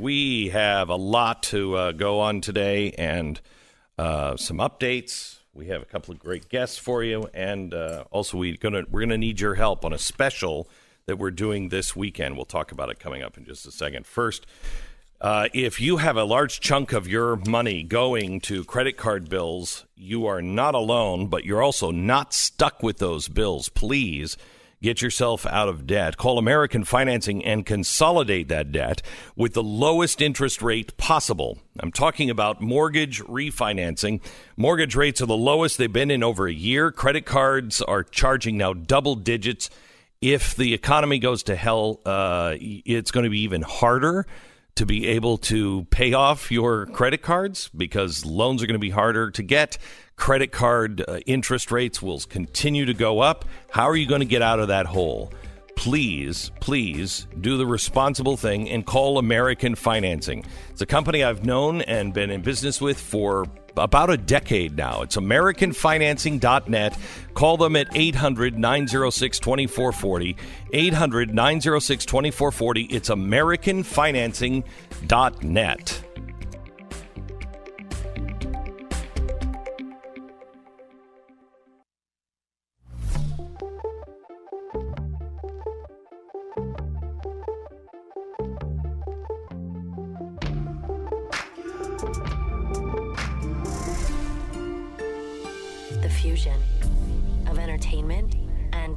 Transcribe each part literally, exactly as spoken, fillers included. We have a lot to uh, go on today and uh, some updates. We have a couple of great guests for you. And uh, also, we're going to we're going to need your help on a special that we're doing this weekend. We'll talk about it coming up in just a second. First, uh, if you have a large chunk of your money going to credit card bills, you are not alone, but you're also not stuck with those bills. Please get yourself out of debt. Call American Financing and consolidate that debt with the lowest interest rate possible. I'm talking about mortgage refinancing. Mortgage rates are the lowest they've been in over a year. Credit cards are charging now double digits. If the economy goes to hell, uh, it's going to be even harder to be able to pay off your credit cards because loans are going to be harder to get. Credit card uh, interest rates will continue to go up. How are you going to get out of that hole? Please, please do the responsible thing and call American Financing. It's a company I've known and been in business with for about a decade now. It's American Financing dot net. Call them at eight hundred, nine oh six, two four four oh. eight hundred, nine oh six, two four four oh. It's American Financing dot net.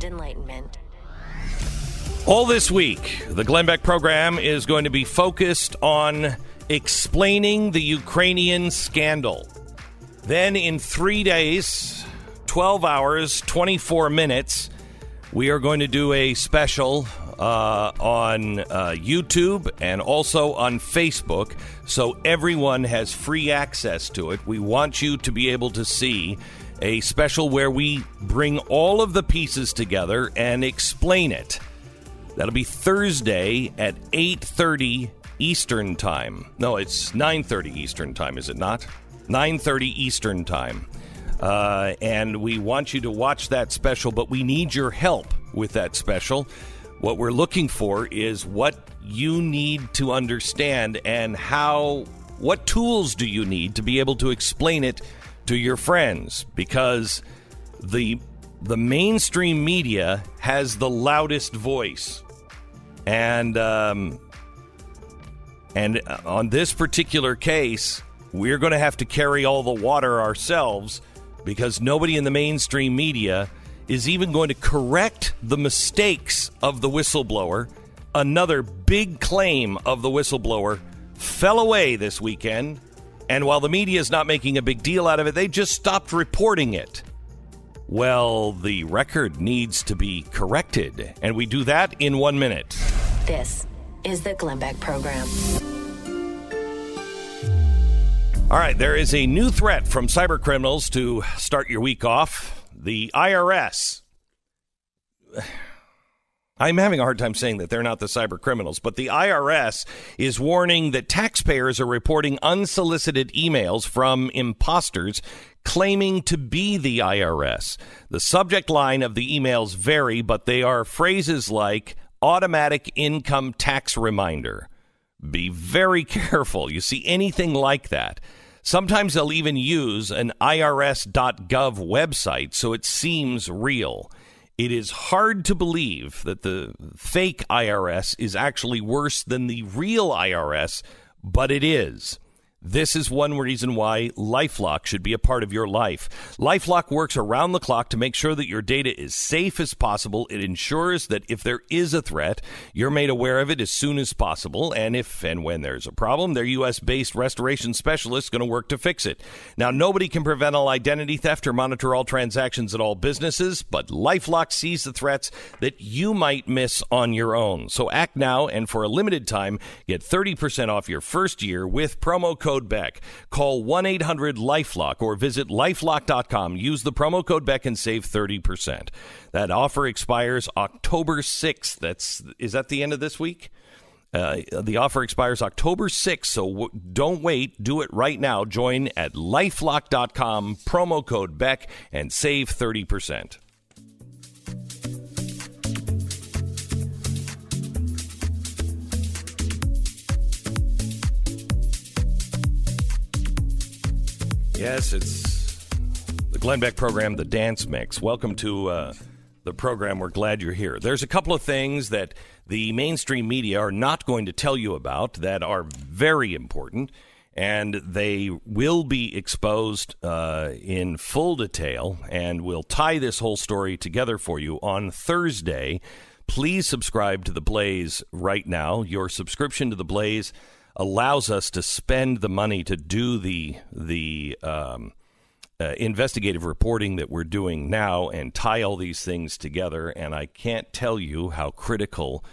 Enlightenment. All this week, the Glenn Beck program is going to be focused on explaining the Ukrainian scandal. Then in three days, twelve hours, twenty-four minutes, we are going to do a special uh, on uh, YouTube and also on Facebook, so everyone has free access to it. We want you to be able to see a special where we bring all of the pieces together and explain it. That'll be Thursday at eight thirty Eastern Time. No, it's nine thirty Eastern Time, is it not? nine thirty Eastern Time. Uh, and we want you to watch that special, but we need your help with that special. What we're looking for is what you need to understand and how, what tools do you need to be able to explain it to your friends, because the the mainstream media has the loudest voice, and um, and on this particular case, we're going to have to carry all the water ourselves because nobody in the mainstream media is even going to correct the mistakes of the whistleblower. Another big claim of the whistleblower fell away this weekend. And while the media is not making a big deal out of it, they just stopped reporting it. Well, the record needs to be corrected, and we do that in one minute. This is the Glenn Beck Program. All right, there is a new threat from cyber criminals to start your week off. The I R S. I'm having a hard time saying that they're not the cyber criminals, but the I R S is warning that taxpayers are reporting unsolicited emails from imposters claiming to be the I R S. The subject line of the emails vary, but they are phrases like automatic income tax reminder. Be very careful. You see anything like that. Sometimes they'll even use an I R S dot gov website, so it seems real. It is hard to believe that the fake I R S is actually worse than the real I R S, but it is. This is one reason why LifeLock should be a part of your life. LifeLock works around the clock to make sure that your data is safe as possible. It ensures that if there is a threat, you're made aware of it as soon as possible. And if and when there's a problem, their U S based restoration specialist is going to work to fix it. Now, nobody can prevent all identity theft or monitor all transactions at all businesses, but LifeLock sees the threats that you might miss on your own. So act now, and for a limited time, get thirty percent off your first year with promo code Beck. Call one eight hundred LifeLock or visit lifelock dot com. Use the promo code Beck and save thirty percent. That offer expires October sixth. That's is that the end of this week? Uh, the offer expires October sixth, so w- don't wait. Do it right now. Join at lifelock dot com, promo code Beck, and save thirty percent. Yes, it's the Glenn Beck program, The Dance Mix. Welcome to uh, the program. We're glad you're here. There's a couple of things that the mainstream media are not going to tell you about that are very important, and they will be exposed uh, in full detail, and we'll tie this whole story together for you on Thursday. Please subscribe to The Blaze right now. Your subscription to The Blaze allows us to spend the money to do the the um, uh, investigative reporting that we're doing now and tie all these things together. And I can't tell you how critical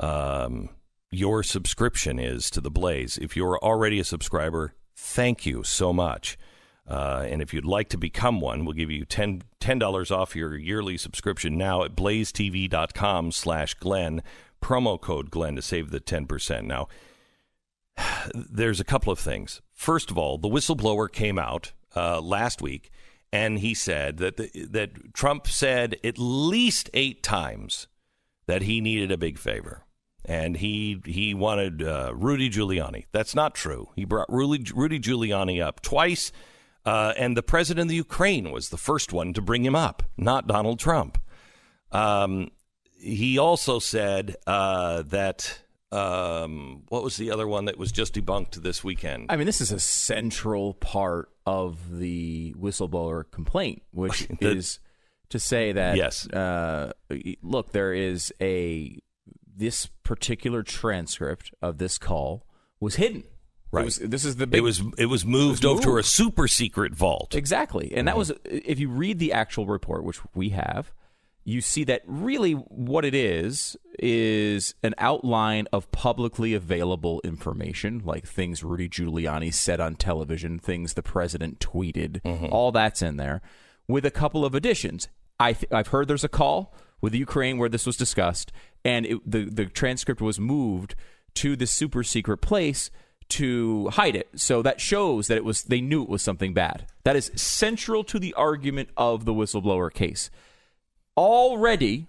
um, your subscription is to The Blaze. If you're already a subscriber, thank you so much. Uh, and if you'd like to become one, we'll give you ten dollars off your yearly subscription now at blazetv.com slash Glenn, promo code Glenn to save the ten percent. Now, there's a couple of things. First of all, the whistleblower came out uh, last week, and he said that the, that Trump said at least eight times that he needed a big favor, and he he wanted uh, Rudy Giuliani. That's not true. He brought Rudy, Rudy Giuliani up twice, uh, and the president of the Ukraine was the first one to bring him up, not Donald Trump. Um, he also said uh, that. Um, what was the other one that was just debunked this weekend? I mean, this is a central part of the whistleblower complaint, which the, is to say that, yes. uh, look, there is a, this particular transcript of this call was hidden. Right. It was, this is the big, it was it was moved it was over moved. to a super secret vault. Exactly. And mm-hmm. that was, if you read the actual report, which we have, you see that really what it is is an outline of publicly available information, like things Rudy Giuliani said on television, things the president tweeted, mm-hmm. all that's in there, with a couple of additions. I th- I've heard there's a call with Ukraine where this was discussed, and it, the, the transcript was moved to this super secret place to hide it. So that shows that it was they knew it was something bad. That is central to the argument of the whistleblower case. Already,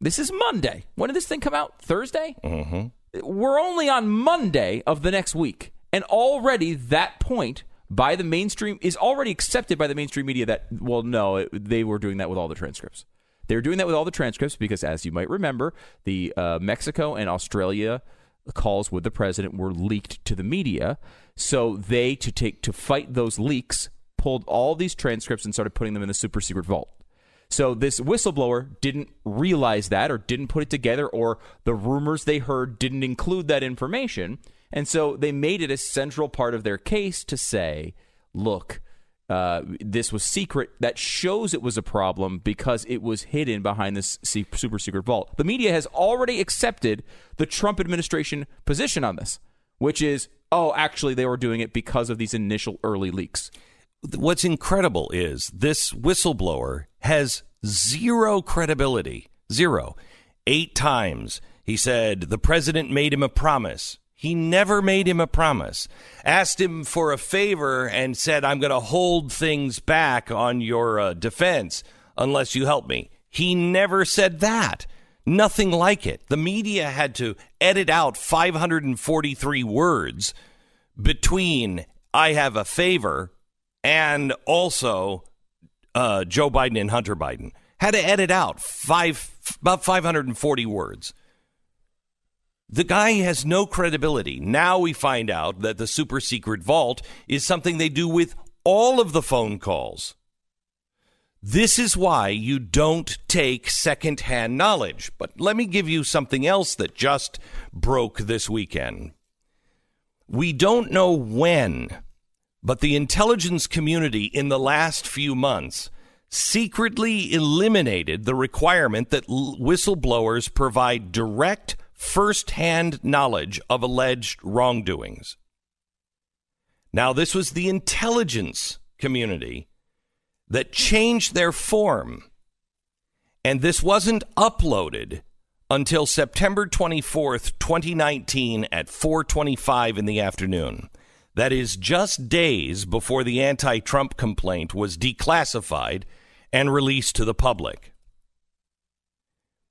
this is Monday. When did this thing come out? Thursday? Mm-hmm. We're only on Monday of the next week. And already that point by the mainstream is already accepted by the mainstream media that, well, no, it, they were doing that with all the transcripts. They were doing that with all the transcripts because, as you might remember, the uh, Mexico and Australia calls with the president were leaked to the media. So they, to take to fight those leaks, pulled all these transcripts and started putting them in the super secret vault. So this whistleblower didn't realize that or didn't put it together, or the rumors they heard didn't include that information. And so they made it a central part of their case to say, look, uh, this was secret. That shows it was a problem because it was hidden behind this super secret vault. The media has already accepted the Trump administration position on this, which is, oh, actually, they were doing it because of these initial early leaks. What's incredible is this whistleblower has zero credibility. Zero. Eight times he said the president made him a promise. He never made him a promise. Asked him for a favor and said, I'm going to hold things back on your uh, defense unless you help me. He never said that. Nothing like it. The media had to edit out five hundred forty-three words between I have a favor and also uh, Joe Biden and Hunter Biden. Had to edit out five about five hundred forty words. The guy has no credibility. Now we find out that the super secret vault is something they do with all of the phone calls. This is why you don't take secondhand knowledge. But let me give you something else that just broke this weekend. We don't know when, but the intelligence community in the last few months secretly eliminated the requirement that l- whistleblowers provide direct, first-hand knowledge of alleged wrongdoings. Now, this was the intelligence community that changed their form, and this wasn't uploaded until September twenty-fourth, twenty nineteen at four twenty-five in the afternoon. That is just days before the anti-Trump complaint was declassified and released to the public.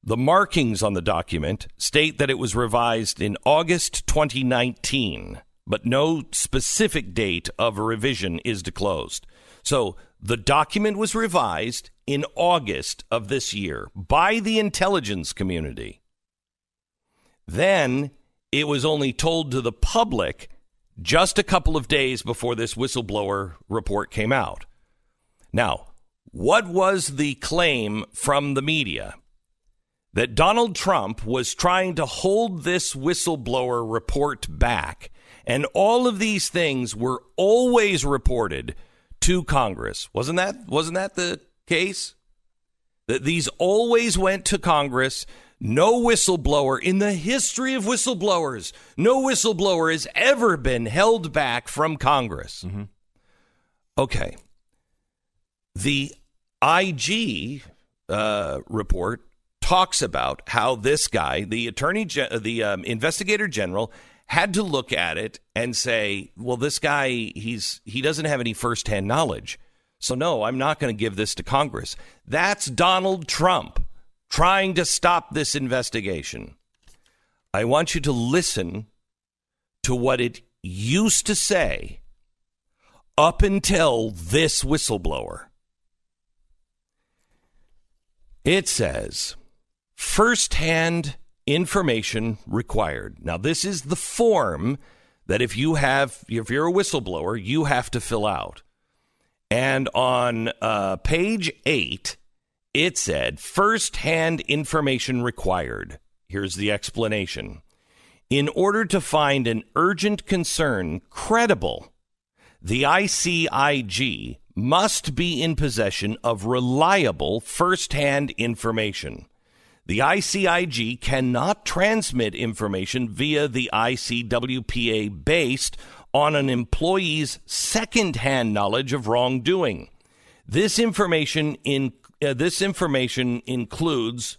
The markings on the document state that it was revised in August twenty nineteen but no specific date of revision is disclosed. So the document was revised in August of this year by the intelligence community. Then it was only told to the public just a couple of days before this whistleblower report came out. Now, what was the claim from the media? That Donald Trump was trying to hold this whistleblower report back, and all of these things were always reported to Congress. Wasn't that wasn't that the case? That these always went to Congress. No whistleblower in the history of whistleblowers, no whistleblower has ever been held back from Congress. Mm-hmm. Okay. The I G uh, report talks about how this guy, the attorney, gen- the um, investigator general, had to look at it and say, well, this guy, he's he doesn't have any firsthand knowledge. So, no, I'm not going to give this to Congress. That's Donald Trump trying to stop this investigation. I want you to listen to what it used to say up until this whistleblower. It says, firsthand information required. Now, this is the form that if you have, if you're a whistleblower, you have to fill out. And on uh, page eight, it said, first-hand information required. Here's the explanation. In order to find an urgent concern credible, the I C I G must be in possession of reliable first-hand information. The I C I G cannot transmit information via the I C W P A based on an employee's second-hand knowledge of wrongdoing. This information in Uh, this information includes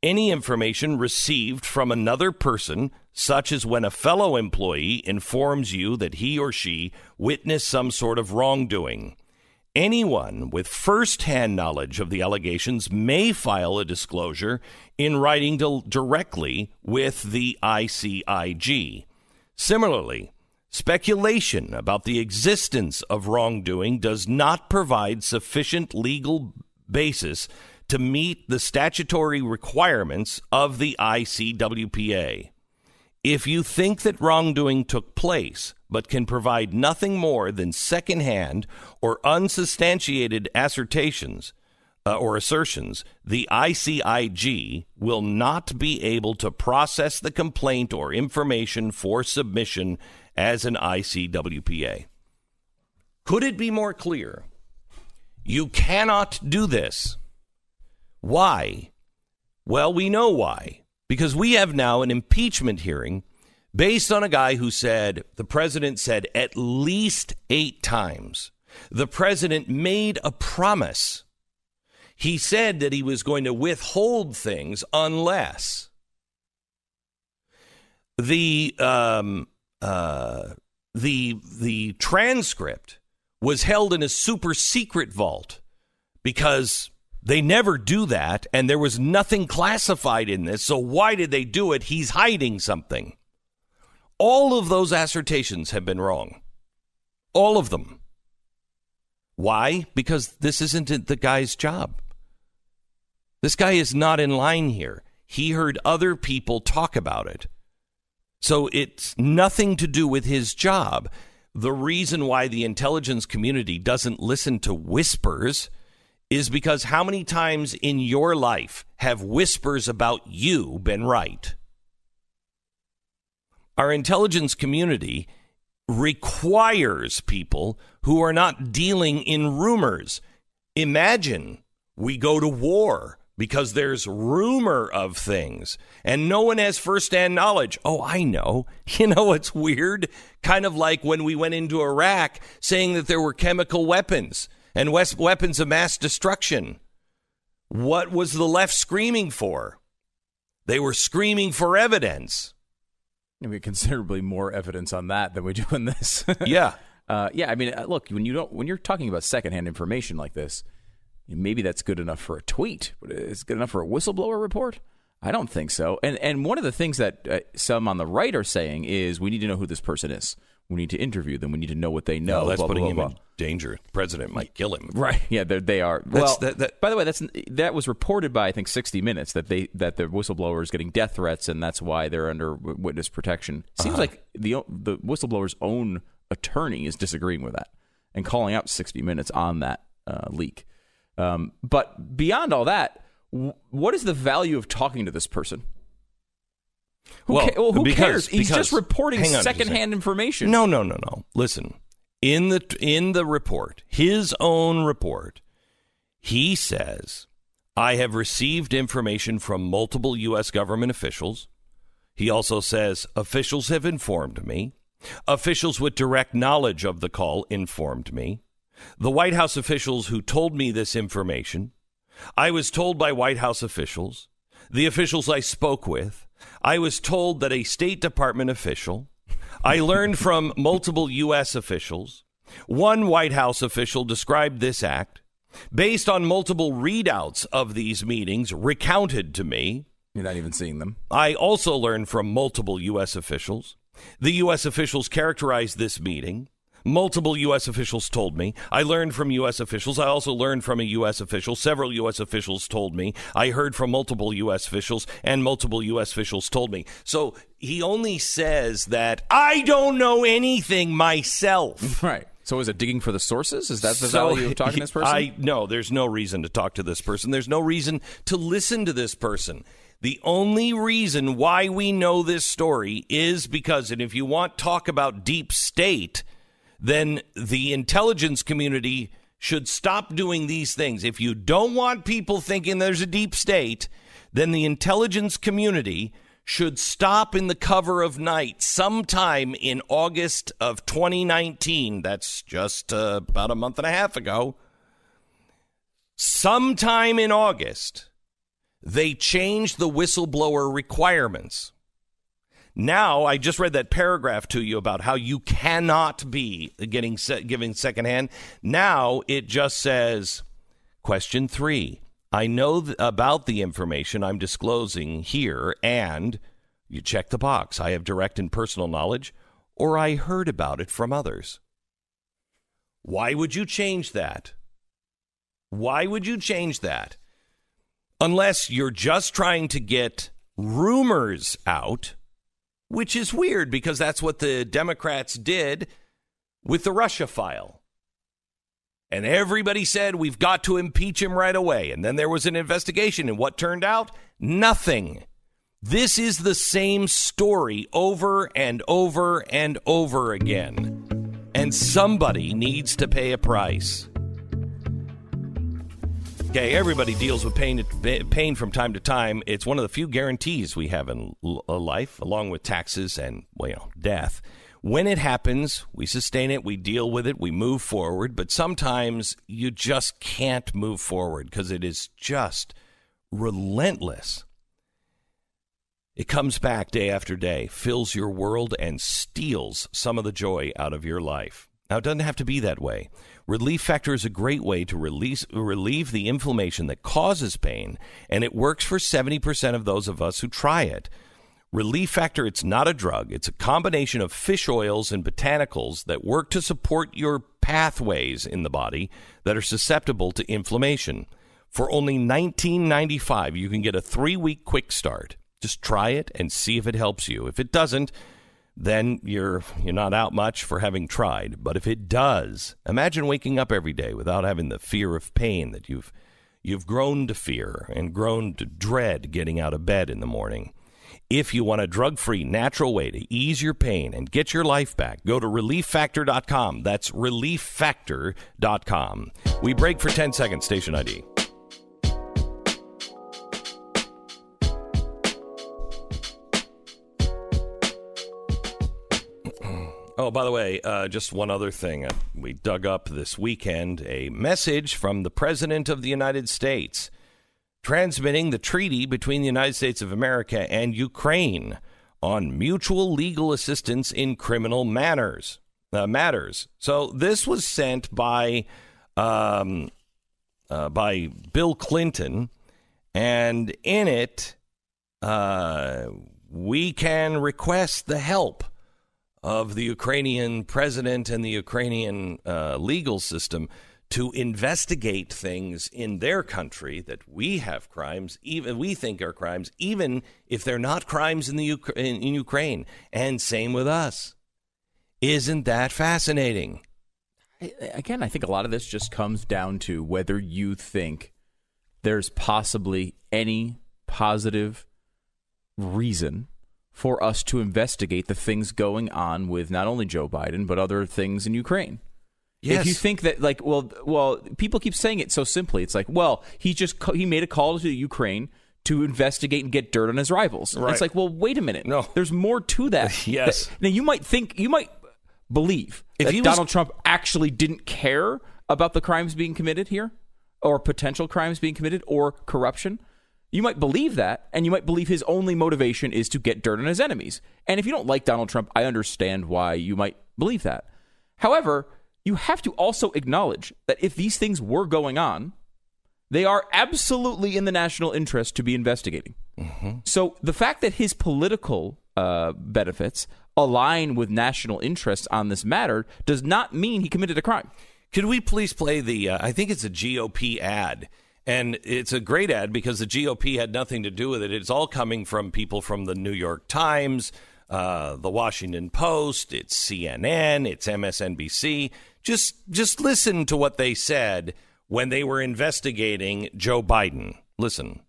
any information received from another person, such as when a fellow employee informs you that he or she witnessed some sort of wrongdoing. Anyone with first-hand knowledge of the allegations may file a disclosure in writing to, directly with the I C I G. Similarly, speculation about the existence of wrongdoing does not provide sufficient legal basis to meet the statutory requirements of the I C W P A. If you think that wrongdoing took place but can provide nothing more than secondhand or unsubstantiated assertions uh, or assertions, the I C I G will not be able to process the complaint or information for submission as an I C W P A. Could it be more clear? You cannot do this. Why? Well, we know why. Because we have now an impeachment hearing based on a guy who said, the president said at least eight times. The president made a promise. He said that he was going to withhold things unless the um, uh, the the transcript was held in a super secret vault, because they never do that, and there was nothing classified in this, so why did they do it? He's hiding something. All of those assertions have been wrong. All of them. Why? Because this isn't the guy's job. This guy is not in line here. He heard other people talk about it. So it's nothing to do with his job. The reason why the intelligence community doesn't listen to whispers is because how many times in your life have whispers about you been right? Our intelligence community requires people who are not dealing in rumors. Imagine we go to war because there's rumor of things, and no one has first-hand knowledge. Oh, I know. You know, it's weird. Kind of like when we went into Iraq saying that there were chemical weapons and weapons of mass destruction. What was the left screaming for? They were screaming for evidence. I mean, considerably more evidence on that than we do on this. Yeah. Uh, yeah, I mean, look, when you don't, when you're talking about secondhand information like this, maybe that's good enough for a tweet, but it's good enough for a whistleblower report? I don't think so. And and one of the things that uh, some on the right are saying is we need to know who this person is. We need to interview them. We need to know what they know. No, that's blah, putting blah, blah, him blah. in danger. The president might kill him. Right. Yeah, they are. That's, well, that, that, by the way, that's that was reported by, I think, sixty minutes, that they that the whistleblower is getting death threats, and that's why they're under witness protection. Seems uh-huh. like the the whistleblower's own attorney is disagreeing with that and calling out sixty minutes on that uh, leak. Um, but beyond all that, w- what is the value of talking to this person? Who, well, ca- well, who because, cares? He's because, just reporting secondhand information. No, no, no, no. Listen, in the in the report, his own report, he says, I have received information from multiple U S government officials. He also says, officials have informed me. Officials with direct knowledge of the call informed me. The White House officials who told me this information. I was told by White House officials. The officials I spoke with. I was told that a State Department official, I learned from multiple U S officials, one White House official described this act based on multiple readouts of these meetings recounted to me. You're not even seeing them. I also learned from multiple U S officials. The U S officials characterized this meeting. Multiple U S officials told me. I learned from U S officials. I also learned from a U S official. Several U S officials told me. I heard from multiple U S officials, and multiple U S officials told me. So he only says that I don't know anything myself. Right. So is it digging for the sources? Is that the so value of talking he, to this person? I, no, there's no reason to talk to this person. There's no reason to listen to this person. The only reason why we know this story is because, and if you want talk about deep state, then the intelligence community should stop doing these things. If you don't want people thinking there's a deep state, then the intelligence community should stop in the cover of night sometime in August of twenty nineteen. That's just uh, about a month and a half ago. Sometime in August, they changed the whistleblower requirements. Now, I just read that paragraph to you about how you cannot be getting giving secondhand. Now, it just says, question three, I know th- about the information I'm disclosing here, and you check the box. I have direct and personal knowledge, or I heard about it from others. Why would you change that? Why would you change that? Unless you're just trying to get rumors out. Which is weird, because that's what the Democrats did with the Russia file. And everybody said, we've got to impeach him right away. And then there was an investigation, and what turned out? Nothing. This is the same story over and over and over again. And somebody needs to pay a price. Okay, everybody deals with pain pain from time to time. It's one of the few guarantees we have in life, along with taxes and, well, you know, death. When it happens, we sustain it, we deal with it, we move forward. But sometimes you just can't move forward because it is just relentless. It comes back day after day, fills your world, and steals some of the joy out of your life. Now, it doesn't have to be that way. Relief Factor is a great way to release, relieve the inflammation that causes pain, and it works for seventy percent of those of us who try it. Relief Factor, it's not a drug. It's a combination of fish oils and botanicals that work to support your pathways in the body that are susceptible to inflammation. For only nineteen ninety-five dollars, you can get a three-week quick start. Just try it and see if it helps you. If it doesn't, then you're you're not out much for having tried. But if it does, imagine waking up every day without having the fear of pain that you've you've grown to fear and grown to dread getting out of bed in the morning. If you want a drug-free, natural way to ease your pain and get your life back, go to relief factor dot com. That's relief factor dot com. We break for ten seconds. Station I D. Oh, by the way, uh, just one other thing. Uh, we dug up this weekend a message from the President of the United States transmitting the treaty between the United States of America and Ukraine on mutual legal assistance in criminal manners, uh, matters. So this was sent by um, uh, by Bill Clinton, and in it, uh, we can request the help of the Ukrainian president and the Ukrainian uh, legal system to investigate things in their country that we have crimes, even we think are crimes, even if they're not crimes in the U- in, in Ukraine. And same with us. Isn't that fascinating? Again, I think a lot of this just comes down to whether you think there's possibly any positive reason for us to investigate the things going on with not only Joe Biden, but other things in Ukraine. Yes. If you think that, like, well, well, people keep saying it so simply. It's like, well, he just co- he made a call to Ukraine to investigate and get dirt on his rivals. Right. It's like, well, wait a minute. No, there's more to that. Yes. That, now, you might think you might believe if that he was, Donald Trump actually didn't care about the crimes being committed here or potential crimes being committed or corruption. You might believe that, and you might believe his only motivation is to get dirt on his enemies. And if you don't like Donald Trump, I understand why you might believe that. However, you have to also acknowledge that if these things were going on, they are absolutely in the national interest to be investigating. Mm-hmm. So the fact that his political uh, benefits align with national interests on this matter does not mean he committed a crime. Could we please play the, uh, I think it's a G O P ad, and it's a great ad because the G O P had nothing to do with it. It's all coming from people from the New York Times, uh, the Washington Post, it's C N N, it's M S N B C. Just just listen to what they said when they were investigating Joe Biden. Listen.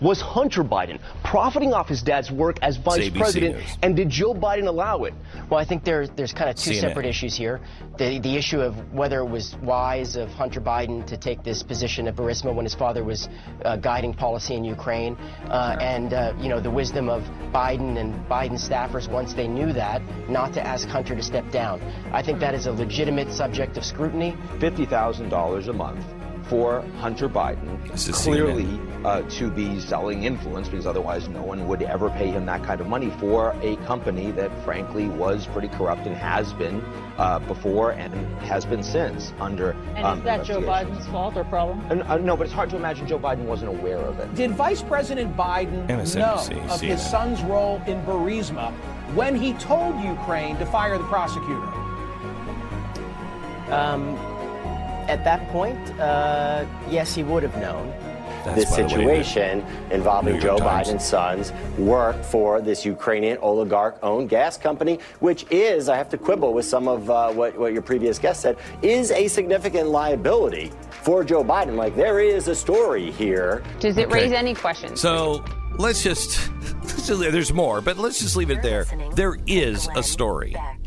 Was Hunter Biden profiting off his dad's work as vice president, News. And did Joe Biden allow it? Well, I think there, there's kind of two C N N. Separate issues here. The the issue of whether it was wise of Hunter Biden to take this position of Burisma when his father was uh, guiding policy in Ukraine, uh, and, uh, you know, the wisdom of Biden and Biden staffers once they knew that, not to ask Hunter to step down. I think that is a legitimate subject of scrutiny. fifty thousand dollars a month for Hunter Biden, clearly uh, to be selling influence, because otherwise no one would ever pay him that kind of money for a company that frankly was pretty corrupt and has been uh, before and has been since under investigations. Um, and is that Joe Biden's fault or problem? And, uh, no, but it's hard to imagine Joe Biden wasn't aware of it. Did Vice President Biden know of his son's role in Burisma when he told Ukraine to fire the prosecutor? Um... At that point, uh, yes, he would have known. That's this situation involving Joe Times. Biden's sons work for this Ukrainian oligarch-owned gas company, which is, I have to quibble with some of uh, what, what your previous guest said, is a significant liability for Joe Biden. Like, there is a story here. Does it okay. raise any questions? So let's just, let's just, there's more, but let's just leave it there. There is a story. Beck.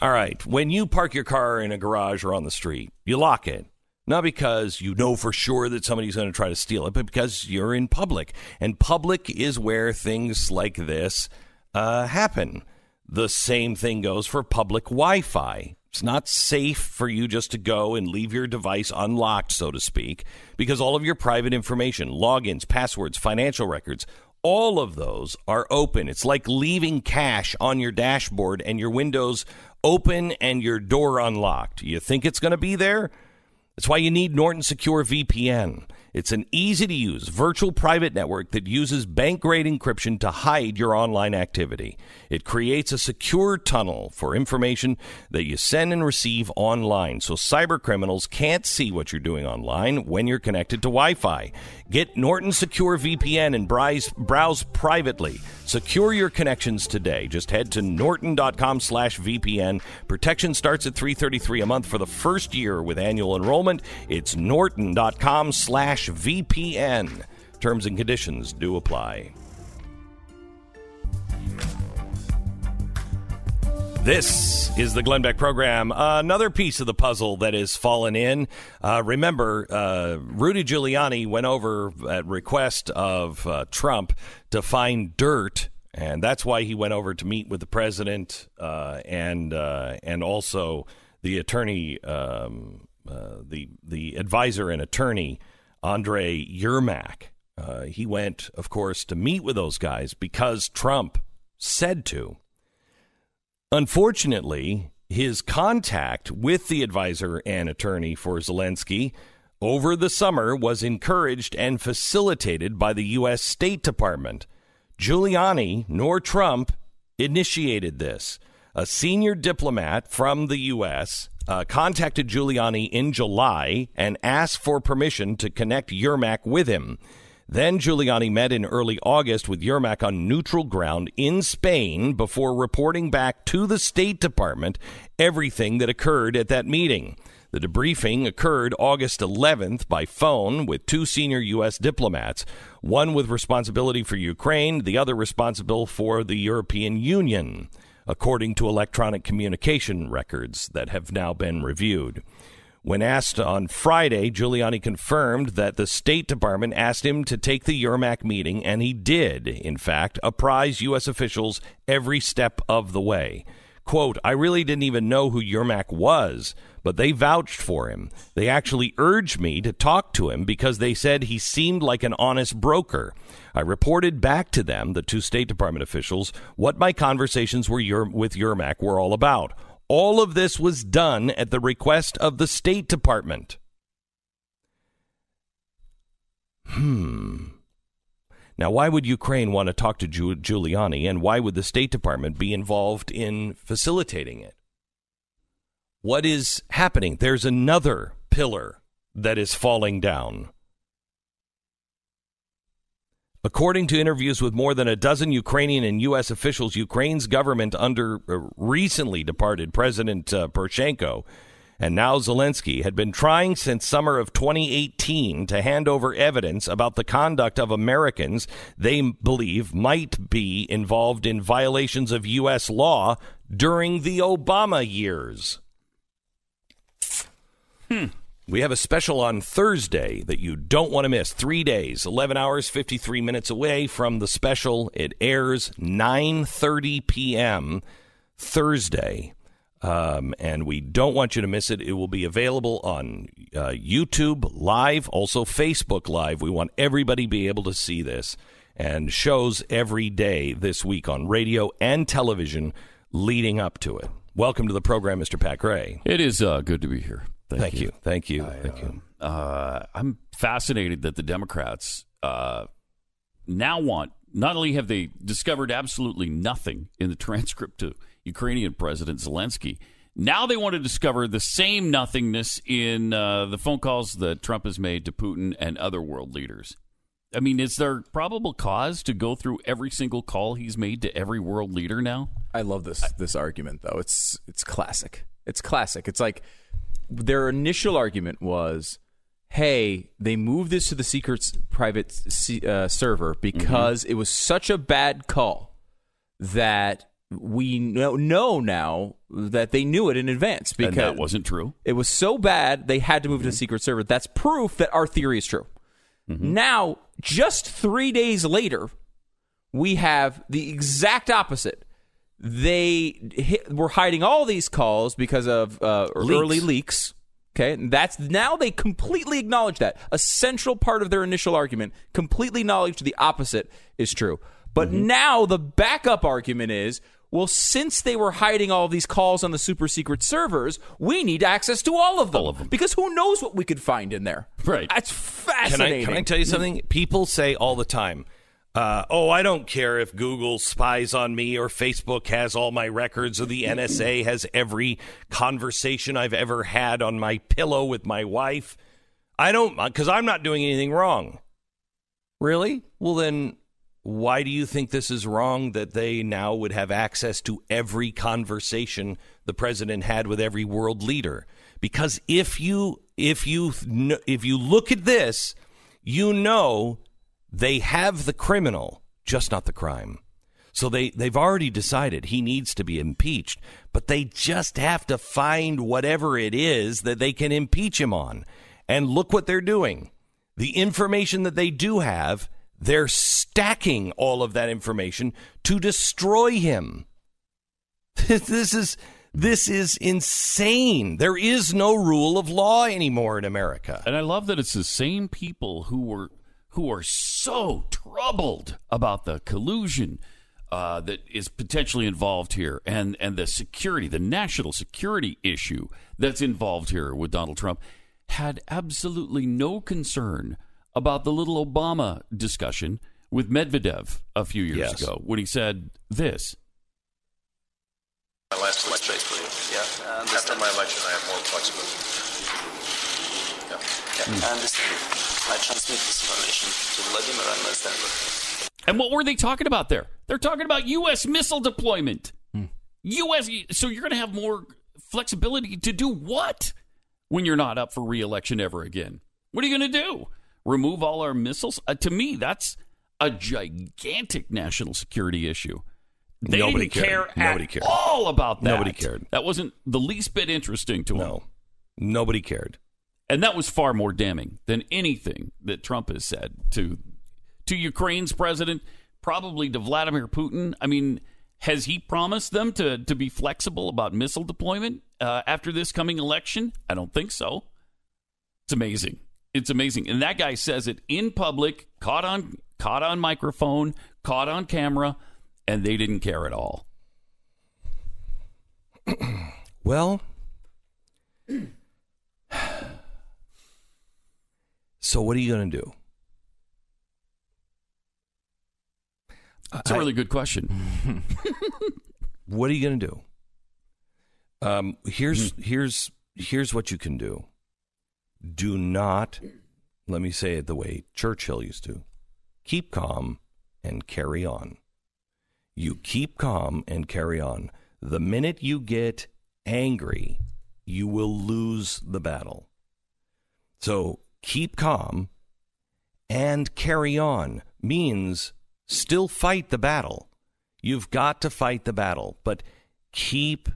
All right. When you park your car in a garage or on the street, you lock it, not because you know for sure that somebody's going to try to steal it, but because you're in public. And public is where things like this uh, happen. The same thing goes for public Wi-Fi. It's not safe for you just to go and leave your device unlocked, so to speak, because all of your private information, logins, passwords, financial records, all of those are open. It's like leaving cash on your dashboard and your windows open and your door unlocked. You think it's going to be there? That's why you need Norton Secure V P N. It's an easy-to-use virtual private network that uses bank-grade encryption to hide your online activity. It creates a secure tunnel for information that you send and receive online, so cybercriminals can't see what you're doing online when you're connected to Wi-Fi. Get Norton Secure V P N and browse, browse privately. Secure your connections today. Just head to norton.com slash VPN. Protection starts at three hundred thirty-three dollars a month for the first year with annual enrollment. It's norton.com slash VPN. V P N. Terms and conditions do apply. This is the Glenn Beck program. Uh, another piece of the puzzle that has fallen in. Uh, remember, uh, Rudy Giuliani went over at request of uh, Trump to find dirt, and that's why he went over to meet with the president uh, and uh, and also the attorney, um, uh, the the advisor and attorney. Andre Yermak, uh, he went, of course, to meet with those guys because Trump said to. Unfortunately, his contact with the advisor and attorney for Zelensky over the summer was encouraged and facilitated by the U S. State Department. Giuliani nor Trump initiated this. a senior diplomat from the U S uh, contacted Giuliani in July and asked for permission to connect Yermak with him. Then Giuliani met in early August with Yermak on neutral ground in Spain before reporting back to the State Department everything that occurred at that meeting. The debriefing occurred August eleventh by phone with two senior U S diplomats, one with responsibility for Ukraine, the other responsible for the European Union, according to electronic communication records that have now been reviewed. When asked on Friday, Giuliani confirmed that the State Department asked him to take the Yermak meeting, and he did, in fact, apprise U S officials every step of the way. Quote, I really didn't even know who Yermak was, but they vouched for him. They actually urged me to talk to him because they said he seemed like an honest broker. I reported back to them, the two State Department officials, what my conversations were Yer- with Yermak were all about. All of this was done at the request of the State Department. Hmm. Now, why would Ukraine want to talk to Giul- Giuliani, and why would the State Department be involved in facilitating it? What is happening? There's another pillar that is falling down. According to interviews with more than a dozen Ukrainian and U S officials, Ukraine's government under recently departed President uh, Poroshenko and now Zelensky had been trying since summer of twenty eighteen to hand over evidence about the conduct of Americans they believe might be involved in violations of U S law during the Obama years. Hmm. We have a special on Thursday that you don't want to miss. Three days, eleven hours, fifty-three minutes away from the special. It airs nine thirty p.m. Thursday, um, and we don't want you to miss it. It will be available on uh, YouTube Live, also Facebook Live. We want everybody to be able to see this, and shows every day this week on radio and television leading up to it. Welcome to the program, Mister Pat Gray. It is uh, good to be here. Thank, Thank you. you. Thank you. I, Thank you. Uh, uh, I'm fascinated that the Democrats uh, now want, not only have they discovered absolutely nothing in the transcript to Ukrainian President Zelensky, now they want to discover the same nothingness in uh, the phone calls that Trump has made to Putin and other world leaders. I mean, is there probable cause to go through every single call he's made to every world leader now? I love this I, this argument, though. It's it's classic. It's classic. It's like... Their initial argument was, hey, they moved this to the secret private uh, server because mm-hmm. it was such a bad call that we know now that they knew it in advance. Because and that wasn't true. It was so bad, they had to move mm-hmm. to the secret server. That's proof that our theory is true. Mm-hmm. Now, just three days later, we have the exact opposite. They hit, were hiding all these calls because of uh, leaks. early leaks. Okay, and that's now they completely acknowledge that. A central part of their initial argument, completely acknowledge the opposite is true. But mm-hmm. now the backup argument is, well, since they were hiding all these calls on the super secret servers, we need access to all of them. All of them. Because who knows what we could find in there. Right. That's fascinating. Can I, can I tell you something? People say all the time, Uh, oh, I don't care if Google spies on me or Facebook has all my records or the N S A has every conversation I've ever had on my pillow with my wife. I don't, because I'm not doing anything wrong. Really? Well, then why do you think this is wrong that they now would have access to every conversation the president had with every world leader? Because if you, if you, if you look at this, you know they have the criminal, just not the crime. So they, they've already decided he needs to be impeached, but they just have to find whatever it is that they can impeach him on. And look what they're doing. The information that they do have, they're stacking all of that information to destroy him. This is, this is insane. There is no rule of law anymore in America. And I love that it's the same people who were... who are so troubled about the collusion uh, that is potentially involved here and, and the security, the national security issue that's involved here with Donald Trump, had absolutely no concern about the little Obama discussion with Medvedev a few years yes. ago when he said this. last election. Basically. Yeah. And after my election, I have more flexibility. Yeah. Yeah. Mm. I understand. I transmit this information to Vladimir and my standard. And what were they talking about there? They're talking about U S missile deployment. Mm. U S So you're going to have more flexibility to do what when you're not up for re-election ever again? What are you going to do? Remove all our missiles? Uh, to me, that's a gigantic national security issue. They Nobody didn't cared. care Nobody at cared. all about that. Nobody cared. That wasn't the least bit interesting to them. No. Nobody cared. And that was far more damning than anything that Trump has said to to Ukraine's president, probably to Vladimir Putin. I mean, has he promised them to, to be flexible about missile deployment uh, after this coming election? I don't think so. It's amazing. It's amazing. And that guy says it in public, caught on caught on microphone, caught on camera, and they didn't care at all. Well, so what are you going to do? That's a really I, good question. What are you going to do? Um, here's mm. here's here's what you can do. Do not, let me say it the way Churchill used to, keep calm and carry on. You keep calm and carry on. The minute you get angry, you will lose the battle. So keep calm and carry on means still fight the battle. You've got to fight the battle, but keep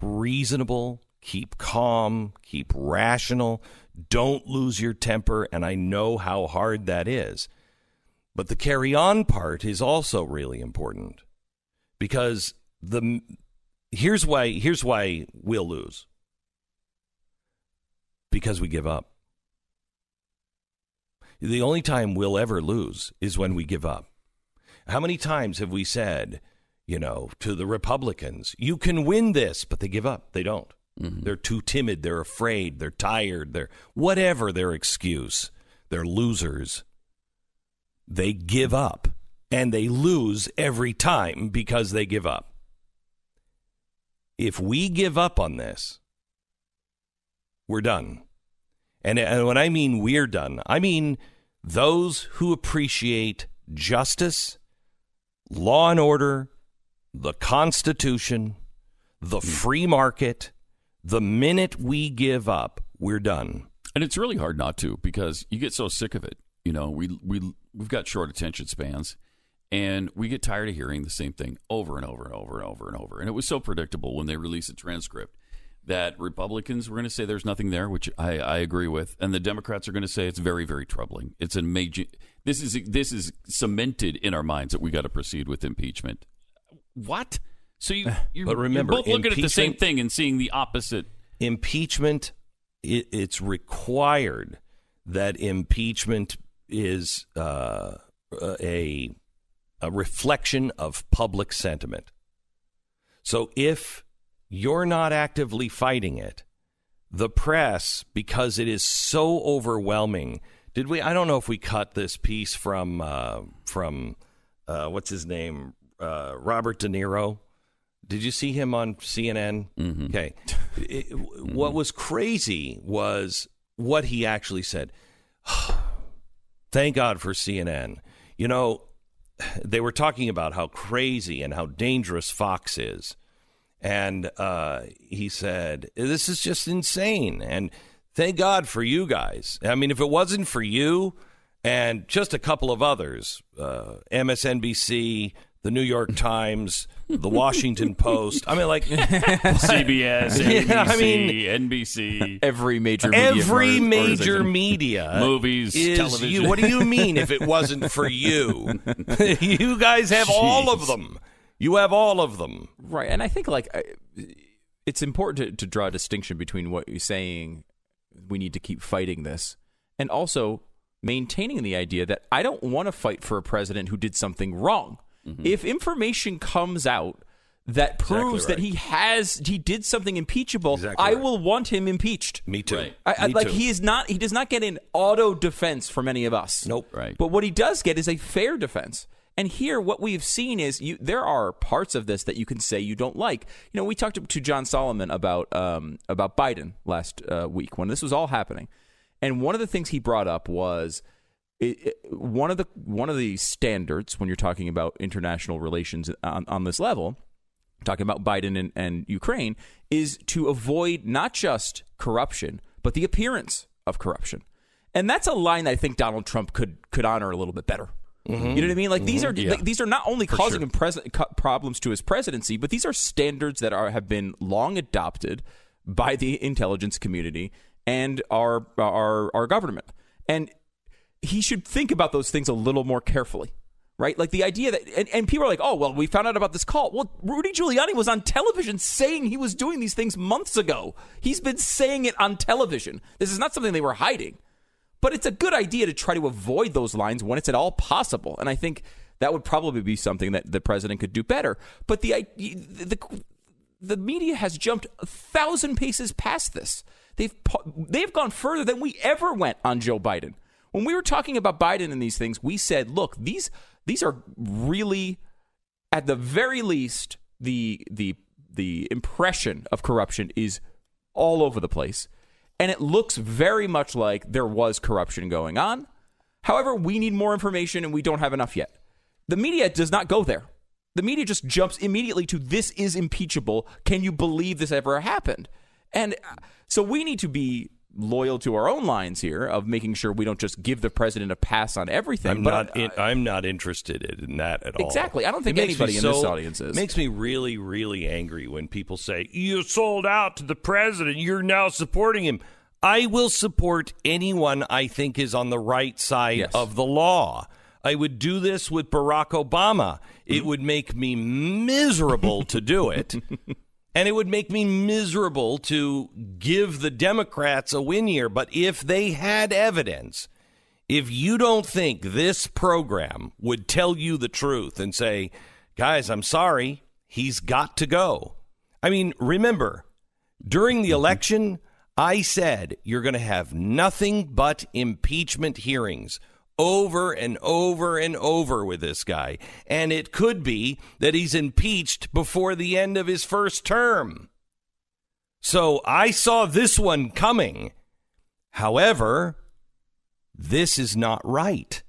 reasonable, keep calm, keep rational. Don't lose your temper, and I know how hard that is. But the carry on part is also really important, because the here's why here's why we'll lose. Because we give up. The only time we'll ever lose is when we give up. How many times have we said, you know, to the Republicans, you can win this, but they give up. They don't. Mm-hmm. They're too timid. They're afraid. They're tired. They're whatever their excuse. They're losers. They give up, and they lose every time because they give up. If we give up on this, we're done. And, and when I mean we're done, I mean those who appreciate justice, law and order, the Constitution, the free market. The minute we give up, we're done. And it's really hard not to, because you get so sick of it. You know, we we we've got short attention spans, and we get tired of hearing the same thing over and over and over and over and over. And it was so predictable when they released a transcript that Republicans were going to say there's nothing there, which I, I agree with, and the Democrats are going to say it's very, very troubling. It's a major. This is this is cemented in our minds that we got to proceed with impeachment. What? So you, you're, but remember, you're both looking at the same thing and seeing the opposite. Impeachment, it, it's required that impeachment is uh, a a reflection of public sentiment. So if you're not actively fighting it, the press, because it is so overwhelming. Did we? I don't know if we cut this piece from uh, from uh, what's his name, uh, Robert De Niro. Did you see him on C N N? Mm-hmm. Okay. It, mm-hmm. What was crazy was what he actually said. Thank God for C N N. You know, they were talking about how crazy and how dangerous Fox is. And uh, he said, this is just insane. And thank God for you guys. I mean, if it wasn't for you and just a couple of others, uh, M S N B C, The New York Times, The Washington Post. I mean, like C B S, N B C, yeah, I mean, N B C, every major media every mar- major media, movies, television. You, what do you mean? If it wasn't for you, you guys have Jeez. all of them. You have all of them, right? And I think like it's important to, to draw a distinction between what you're saying. We need to keep fighting this, and also maintaining the idea that I don't want to fight for a president who did something wrong. Mm-hmm. If information comes out that proves exactly right. that he has he did something impeachable, exactly I right. will want him impeached. Me too. Right. I, I, Me like too. he is not he does not get an auto defense from any of us. Nope. Right. But what he does get is a fair defense. And here, what we've seen is you, there are parts of this that you can say you don't like. You know, we talked to, to John Solomon about um, about Biden last uh, week when this was all happening, and one of the things he brought up was it, it, one of the one of the standards when you're talking about international relations on, on this level, talking about Biden and, and Ukraine, is to avoid not just corruption but the appearance of corruption, and that's a line that I think Donald Trump could could honor a little bit better. Mm-hmm. You know what I mean? Like mm-hmm. these are yeah. th- these are not only For causing sure. him pres- problems to his presidency, but these are standards that are have been long adopted by the intelligence community and our our our government. And he should think about those things a little more carefully, right? Like the idea that and, and people are like, oh well, we found out about this call. Well, Rudy Giuliani was on television saying he was doing these things months ago. He's been saying it on television. This is not something they were hiding. But it's a good idea to try to avoid those lines when it's at all possible. And I think that would probably be something that the president could do better. But the the, the media has jumped a thousand paces past this. They've they've gone further than we ever went on Joe Biden. When we were talking about Biden and these things, we said, look, these these are really, at the very least, the the the impression of corruption is all over the place. And it looks very much like there was corruption going on. However, we need more information and we don't have enough yet. The media does not go there. The media just jumps immediately to this is impeachable. Can you believe this ever happened? And so we need to be loyal to our own lines here of making sure we don't just give the president a pass on everything. I'm, but not, I, in, I'm not interested in that at exactly. all. Exactly. I don't think anybody in so, this audience is. It makes me really, really angry when people say, you sold out to the president. You're now supporting him. I will support anyone I think is on the right side yes. of the law. I would do this with Barack Obama. It would make me miserable to do it. And it would make me miserable to give the Democrats a win here. But if they had evidence, if you don't think this program would tell you the truth and say, guys, I'm sorry, he's got to go. I mean, remember, during the election, I said you're going to have nothing but impeachment hearings over and over and over with this guy. And it could be that he's impeached before the end of his first term. So I saw this one coming. However, this is not right.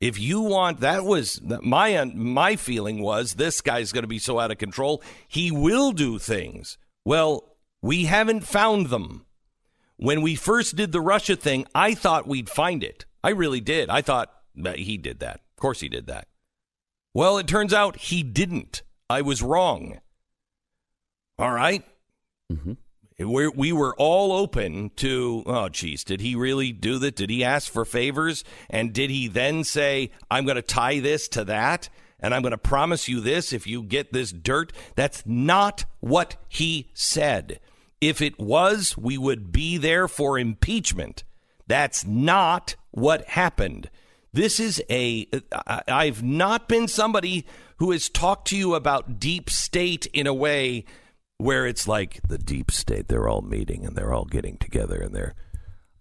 If you want, that was my, my feeling was this guy's going to be so out of control. He will do things. Well, we haven't found them. When we first did the Russia thing, I thought we'd find it. I really did. I thought he did that. Of course he did that. Well, it turns out he didn't. I was wrong. All right. Mm-hmm. We're, we were all open to, oh, geez, did he really do that? Did he ask for favors? And did he then say, I'm going to tie this to that? And I'm going to promise you this if you get this dirt? That's not what he said. If it was, we would be there for impeachment. That's not what happened. This is a, I've not been somebody who has talked to you about deep state in a way where it's like the deep state, they're all meeting and they're all getting together and they're,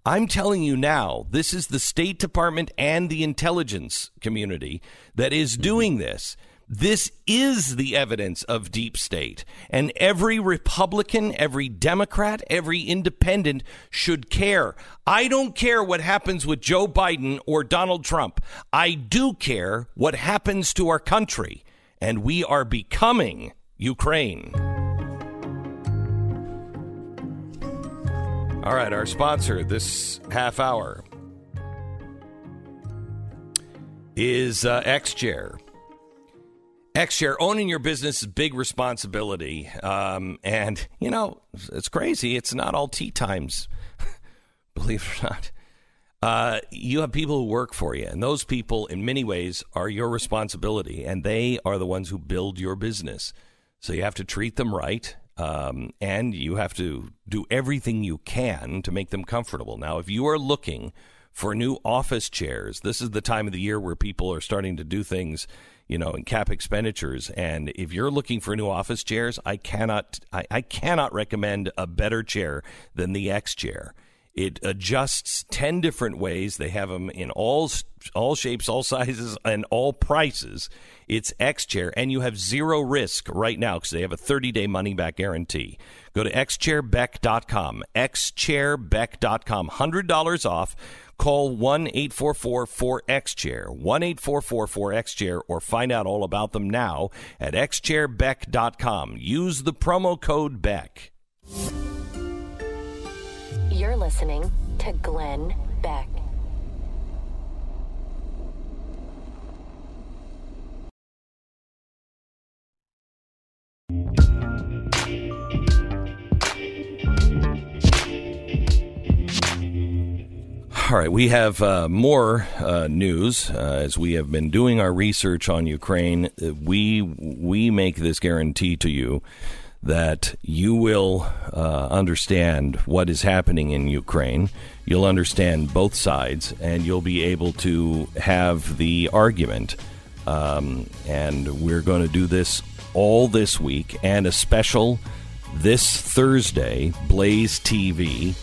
I'm telling you now, this is the State Department and the intelligence community that is doing this. This is the evidence of deep state. And every Republican, every Democrat, every independent should care. I don't care what happens with Joe Biden or Donald Trump. I do care what happens to our country. And we are becoming Ukraine. All right, our sponsor this half hour is uh, X Chair. X Chair, owning your business is big responsibility. Um, and, you know, it's crazy. It's not all tea times, believe it or not. Uh, you have people who work for you, and those people, in many ways, are your responsibility, and they are the ones who build your business. So you have to treat them right, um, and you have to do everything you can to make them comfortable. Now, if you are looking for new office chairs, this is the time of the year where people are starting to do things, you know, and cap expenditures. And if you're looking for new office chairs, I cannot I, I cannot recommend a better chair than the X Chair. It adjusts ten different ways. They have them in all all shapes, all sizes, and all prices. It's X Chair, and you have zero risk right now because they have a thirty-day money-back guarantee. Go to x chair beck dot com, x chair beck dot com, one hundred dollars off. Call one eight four four four X Chair, one eight four four four X Chair, or find out all about them now at x chair beck dot com. Use the promo code Beck. You're listening to Glenn Beck. All right, we have uh, more uh, news. Uh, as we have been doing our research on Ukraine, we we make this guarantee to you that you will uh, understand what is happening in Ukraine. You'll understand both sides, and you'll be able to have the argument. Um, and we're going to do this all this week, and a special this Thursday, Blaze T V.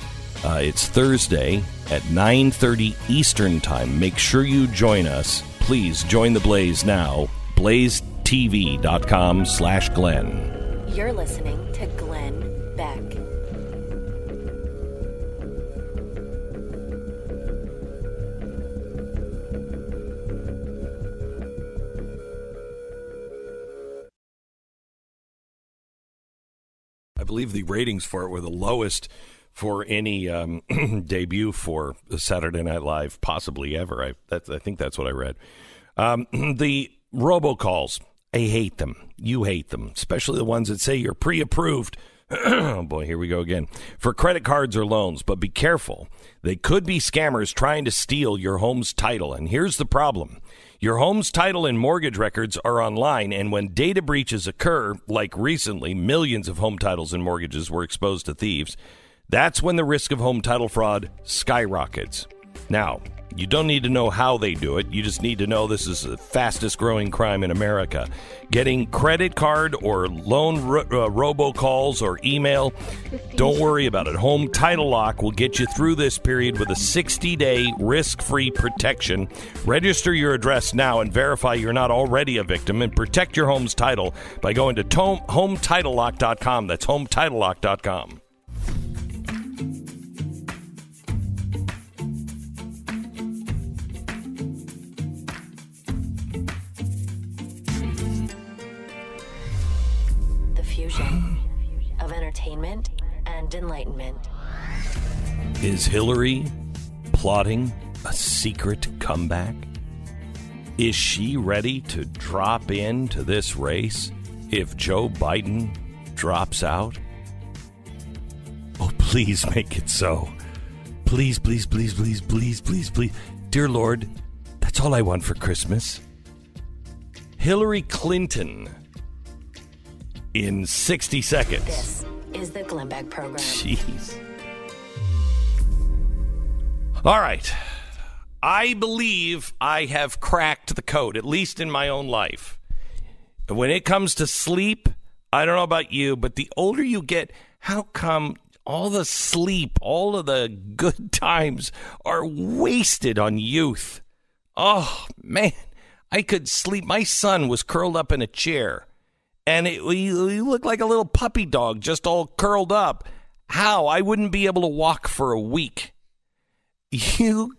Uh, it's Thursday at nine thirty Eastern Time. Make sure you join us. Please join the Blaze now, blazetv.com slash Glenn. You're listening to Glenn Beck. I believe the ratings for it were the lowest for any um, debut for Saturday Night Live possibly ever. I, that's, I think that's what I read. Um, the robocalls. I hate them. You hate them, especially the ones that say you're pre-approved. Oh boy, here we go again. For credit cards or loans, but be careful. They could be scammers trying to steal your home's title. And here's the problem. Your home's title and mortgage records are online, and when data breaches occur, like recently, millions of home titles and mortgages were exposed to thieves. That's when the risk of home title fraud skyrockets. Now, you don't need to know how they do it. You just need to know this is the fastest growing crime in America. Getting credit card or loan ro- uh, robocalls or email, don't worry about it. Home Title Lock will get you through this period with a sixty-day risk-free protection. Register your address now and verify you're not already a victim, and protect your home's title by going to tom- home title lock dot com. That's home title lock dot com. Of entertainment and enlightenment. Is Hillary plotting a secret comeback? Is she ready to drop into this race if Joe Biden drops out? Oh, please make it so. Please, please, please, please, please, please, please. Dear Lord, that's all I want for Christmas. Hillary Clinton. In sixty seconds. This is the Glenn Beck program. Jeez. All right. I believe I have cracked the code, at least in my own life. When it comes to sleep, I don't know about you, but the older you get, how come all the sleep, all of the good times are wasted on youth? Oh, man. I could sleep. My son was curled up in a chair. And it, he looked like a little puppy dog, just all curled up. How? I wouldn't be able to walk for a week. You,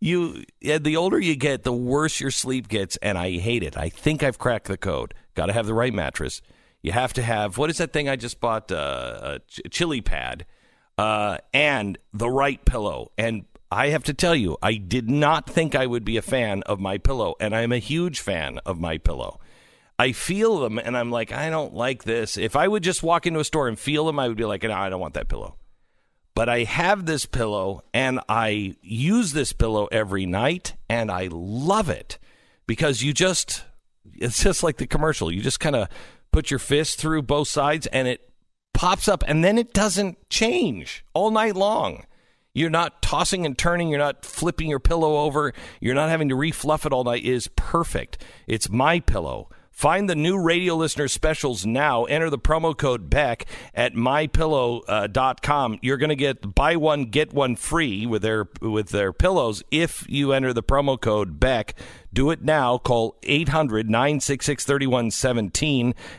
you. The older you get, the worse your sleep gets, and I hate it. I think I've cracked the code. Got to have the right mattress. You have to have, what is that thing I just bought? Uh, a chili pad uh, and the right pillow. And I have to tell you, I did not think I would be a fan of MyPillow, and I'm a huge fan of MyPillow. I feel them, and I'm like, I don't like this. If I would just walk into a store and feel them, I would be like, no, I don't want that pillow. But I have this pillow, and I use this pillow every night, and I love it. Because you just, it's just like the commercial. You just kind of put your fist through both sides, and it pops up, and then it doesn't change all night long. You're not tossing and turning. You're not flipping your pillow over. You're not having to refluff it all night. It is perfect. It's my pillow. Find the new radio listener specials now. Enter the promo code Beck at my pillow dot com. Uh, You're going to get buy one, get one free with their with their pillows if you enter the promo code Beck. Do it now. Call eight hundred, nine six six, three one one seven.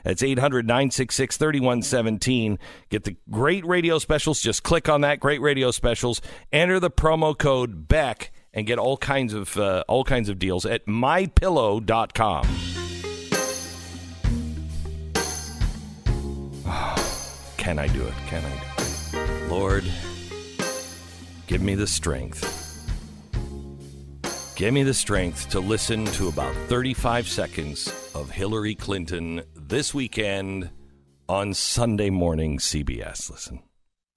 That's eight hundred, nine six six, three one one seven. Get the great radio specials. Just click on that, great radio specials. Enter the promo code Beck and get all kinds of uh, all kinds of deals at my pillow dot com. Oh, can I do it? Can I do it? Lord, give me the strength. Give me the strength to listen to about thirty-five seconds of Hillary Clinton this weekend on Sunday morning C B S. Listen.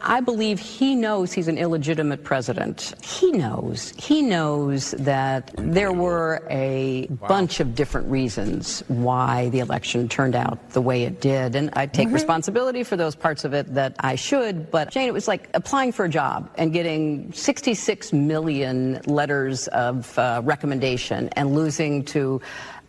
I believe he knows he's an illegitimate president. He knows. He knows that there were a wow. bunch of different reasons why the election turned out the way it did. And I take mm-hmm. responsibility for those parts of it that I should. But, Jane, it was like applying for a job and getting sixty-six million letters of uh, recommendation and losing to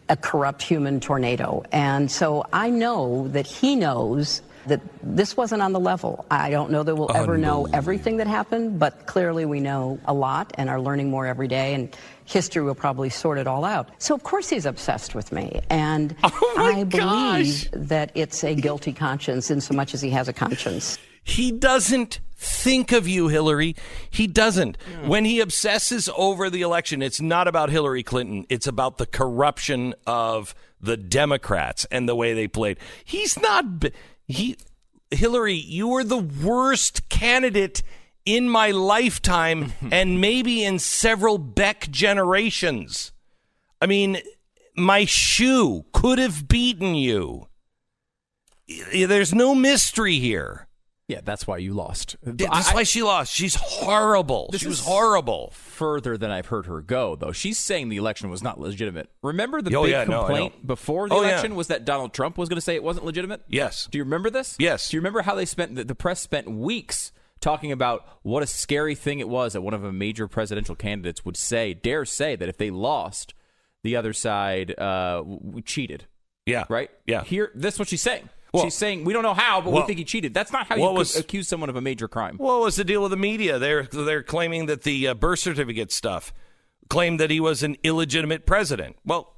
a corrupt human tornado. And so I know that he knows that this wasn't on the level. I don't know that we'll ever know everything that happened, but clearly we know a lot and are learning more every day, and history will probably sort it all out. So, of course, he's obsessed with me, and oh I gosh. believe that it's a guilty conscience in so much as he has a conscience. He doesn't think of you, Hillary. He doesn't. Yeah. When he obsesses over the election, it's not about Hillary Clinton. It's about the corruption of the Democrats and the way they played. He's not... Be- He, Hillary, you were the worst candidate in my lifetime and maybe in several Beck generations. I mean, my shoe could have beaten you. There's no mystery here. Yeah, that's why you lost. That's I, why she lost. She's horrible. She was horrible. Further than I've heard her go, though. She's saying the election was not legitimate. Remember the oh, big yeah, complaint no, before the oh, election yeah. was that Donald Trump was going to say it wasn't legitimate? Yes. Do you remember this? Yes. Do you remember how they spent the, the press spent weeks talking about what a scary thing it was that one of a major presidential candidates would say, dare say, that if they lost, the other side uh, cheated. Yeah. Right? Yeah. Here, that's what she's saying. Well, she's saying, we don't know how, but well, we think he cheated. That's not how you was, accuse someone of a major crime. What was the deal with the media? They're they're claiming that the uh, birth certificate stuff claimed that he was an illegitimate president. Well,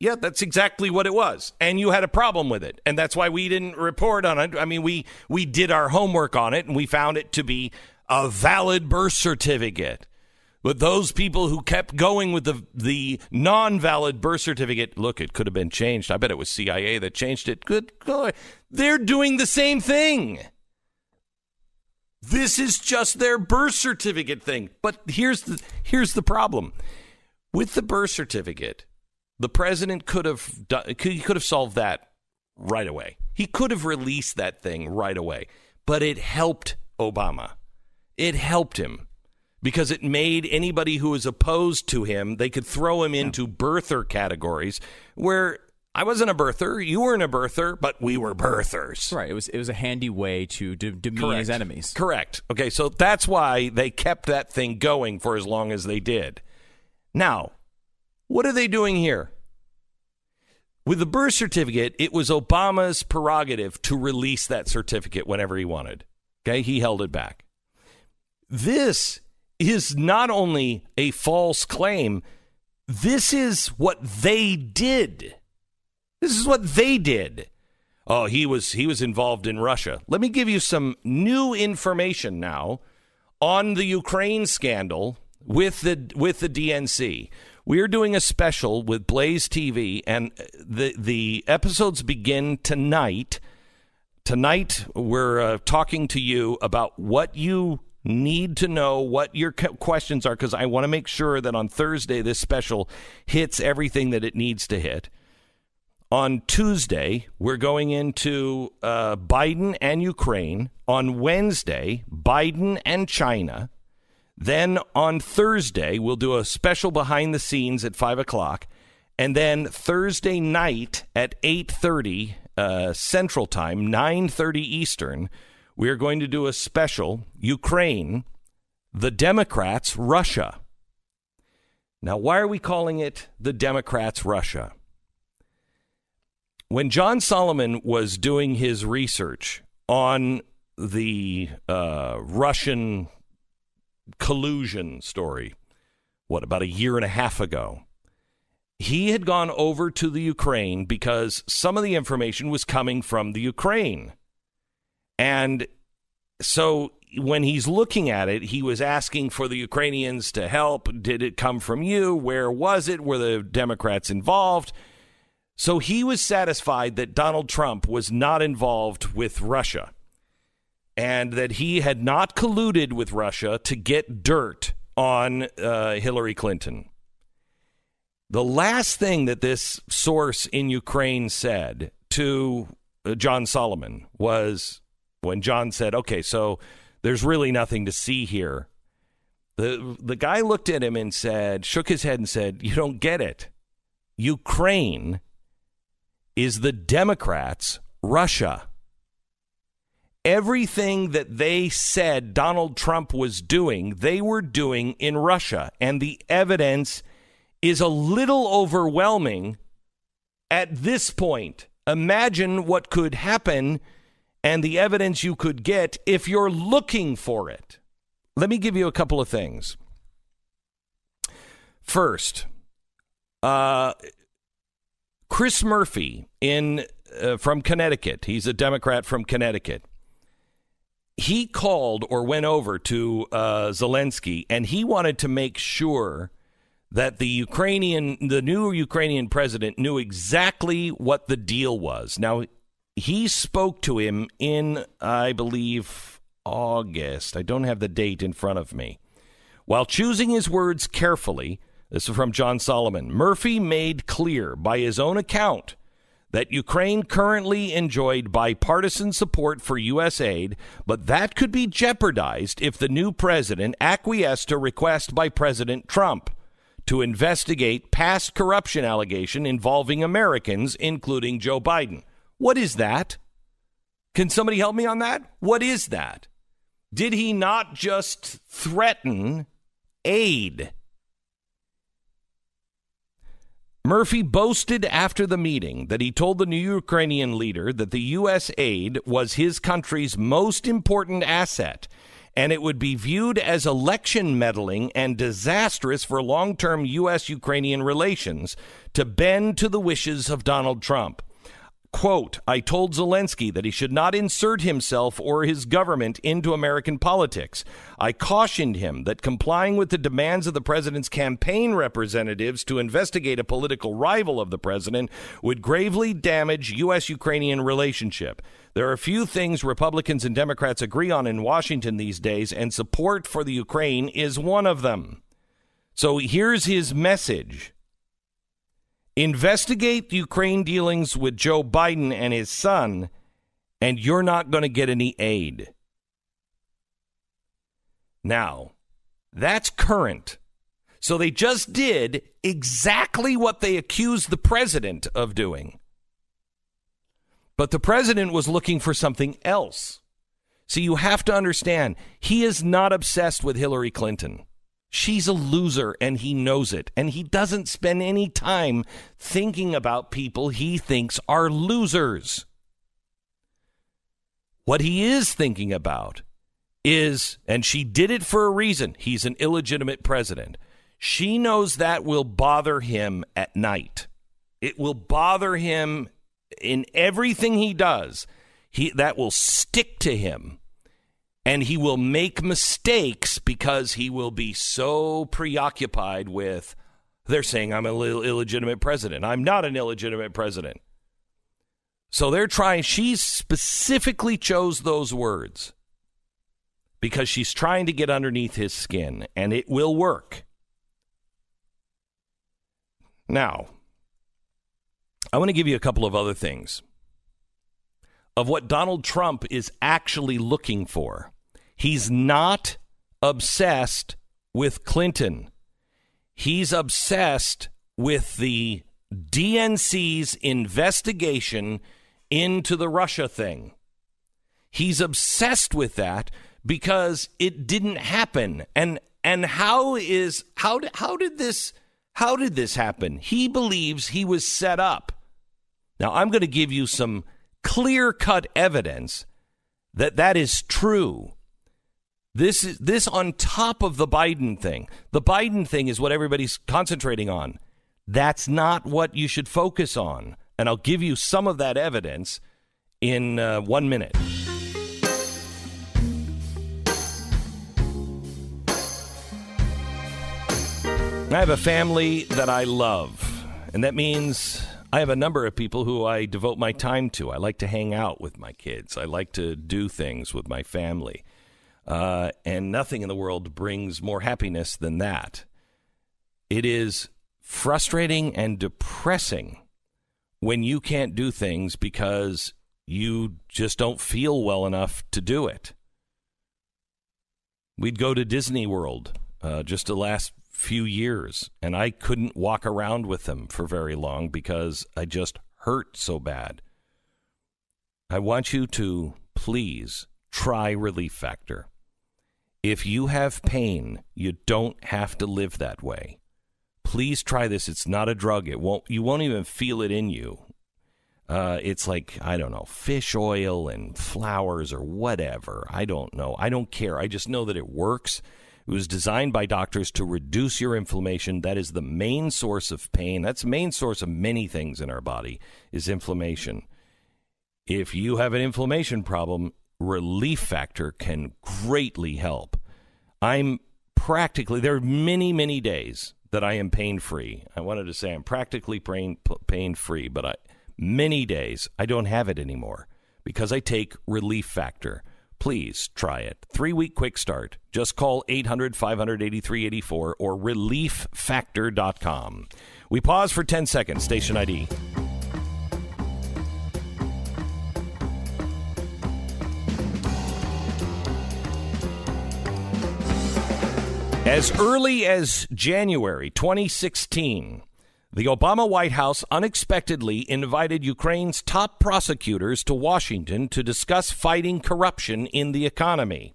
yeah, that's exactly what it was. And you had a problem with it. And that's why we didn't report on it. I mean, we, we did our homework on it, and we found it to be a valid birth certificate. But those people who kept going with the the non-valid birth certificate, look, it could have been changed. I bet it was C I A that changed it. Good God. They're doing the same thing. This is just their birth certificate thing. But here's the here's the problem. With the birth certificate, the president could have done, could, he could have solved that right away. He could have released that thing right away. But it helped Obama. It helped him. Because it made anybody who was opposed to him, they could throw him into birther categories where I wasn't a birther, you weren't a birther, but we were birthers. Right. It was it was a handy way to de- demean Correct. his enemies. Correct. Okay, so that's why they kept that thing going for as long as they did. Now, what are they doing here? With the birth certificate, it was Obama's prerogative to release that certificate whenever he wanted. Okay, he held it back. This is not only a false claim, this is what they did. This is what they did. Oh, he was he was involved in Russia. Let me give you some new information now on the Ukraine scandal with the with the D N C. We're doing a special with Blaze T V, and the the episodes begin tonight. Tonight, we're uh, talking to you about what you need to know, what your questions are, because I want to make sure that on Thursday this special hits everything that it needs to hit. On Tuesday, we're going into uh, Biden and Ukraine. On Wednesday, Biden and China. Then on Thursday, we'll do a special behind the scenes at five o'clock. And then Thursday night at eight thirty uh, Central Time, nine thirty Eastern, we are going to do a special, Ukraine, the Democrats, Russia. Now, why are we calling it the Democrats, Russia? when John Solomon was doing his research on the uh, Russian collusion story, what, about a year and a half ago, he had gone over to the Ukraine because some of the information was coming from the Ukraine. And so when he's looking at it, he was asking for the Ukrainians to help. Did it come from you? Where was it? Were the Democrats involved? So he was satisfied that Donald Trump was not involved with Russia and that he had not colluded with Russia to get dirt on uh, Hillary Clinton. The last thing that this source in Ukraine said to uh, John Solomon was, when John said, okay, so there's really nothing to see here, the the guy looked at him and said, shook his head and said, you don't get it. Ukraine is the Democrats' Russia. Everything that they said Donald Trump was doing, they were doing in Russia. And the evidence is a little overwhelming at this point. Imagine what could happen and the evidence you could get if you're looking for it. Let me give you a couple of things. First, uh, Chris Murphy in uh, from Connecticut. He's a Democrat from Connecticut. He called or went over to uh, Zelensky, and he wanted to make sure that the Ukrainian, the new Ukrainian president knew exactly what the deal was. Now, he spoke to him in, I believe, August. I don't have the date in front of me. While choosing his words carefully, this is from John Solomon, Murphy made clear by his own account that Ukraine currently enjoyed bipartisan support for U S aid, but that could be jeopardized if the new president acquiesced to a request by President Trump to investigate past corruption allegations involving Americans, including Joe Biden. What is that? Can somebody help me on that? What is that? Did he not just threaten aid? Murphy boasted after the meeting that he told the new Ukrainian leader that the U S aid was his country's most important asset, and it would be viewed as election meddling and disastrous for long-term U S-Ukrainian relations to bend to the wishes of Donald Trump. Quote, I told Zelensky that he should not insert himself or his government into American politics. I cautioned him that complying with the demands of the president's campaign representatives to investigate a political rival of the president would gravely damage U S-Ukrainian relationship. There are few things Republicans and Democrats agree on in Washington these days, and support for the Ukraine is one of them. So here's his message. Investigate Ukraine dealings with Joe Biden and his son, and you're not going to get any aid. Now, that's current. So they just did exactly what they accused the president of doing. But the president was looking for something else. So you have to understand, he is not obsessed with Hillary Clinton. She's a loser, and he knows it, and he doesn't spend any time thinking about people he thinks are losers. What he is thinking about is, and she did it for a reason, he's an illegitimate president. She knows that will bother him at night. It will bother him in everything he does. He, that will stick to him. And he will make mistakes because he will be so preoccupied with, they're saying I'm an Ill- illegitimate president. I'm not an illegitimate president. So they're trying, she specifically chose those words because she's trying to get underneath his skin, and it will work. Now, I want to give you a couple of other things of what Donald Trump is actually looking for. He's not obsessed with Clinton. He's obsessed with the D N C's investigation into the Russia thing. He's obsessed with that because it didn't happen. And and how is how how did this how did this happen? He believes he was set up. Now, I'm going to give you some clear-cut evidence that that is true. This is this on top of the Biden thing. The Biden thing is what everybody's concentrating on. That's not what you should focus on. And I'll give you some of that evidence in uh, one minute. I have a family that I love, and that means I have a number of people who I devote my time to. I like to hang out with my kids. I like to do things with my family. Uh, and nothing in the world brings more happiness than that. It is frustrating and depressing when you can't do things because you just don't feel well enough to do it. We'd go to Disney World uh, just the last few years, and I couldn't walk around with them for very long because I just hurt so bad. I want you to please try Relief Factor. If you have pain, you don't have to live that way. Please try this. It's not a drug. It won't, you won't even feel it in you. Uh, it's like, I don't know, fish oil and flowers or whatever. I don't know. I don't care. I just know that it works. It was designed by doctors to reduce your inflammation. That is the main source of pain. That's the main source of many things in our body is inflammation. If you have an inflammation problem, Relief Factor can greatly help. I'm practically, there are many, many days that I am pain-free. I wanted to say I'm practically pain, pain-free, but I, many days I don't have it anymore because I take Relief Factor. Please try it. Three-week quick start. Just call eight hundred, five eight three, eight four or relief factor dot com. We pause for ten seconds. Station I D. As early as January twenty sixteen, the Obama White House unexpectedly invited Ukraine's top prosecutors to Washington to discuss fighting corruption in the economy.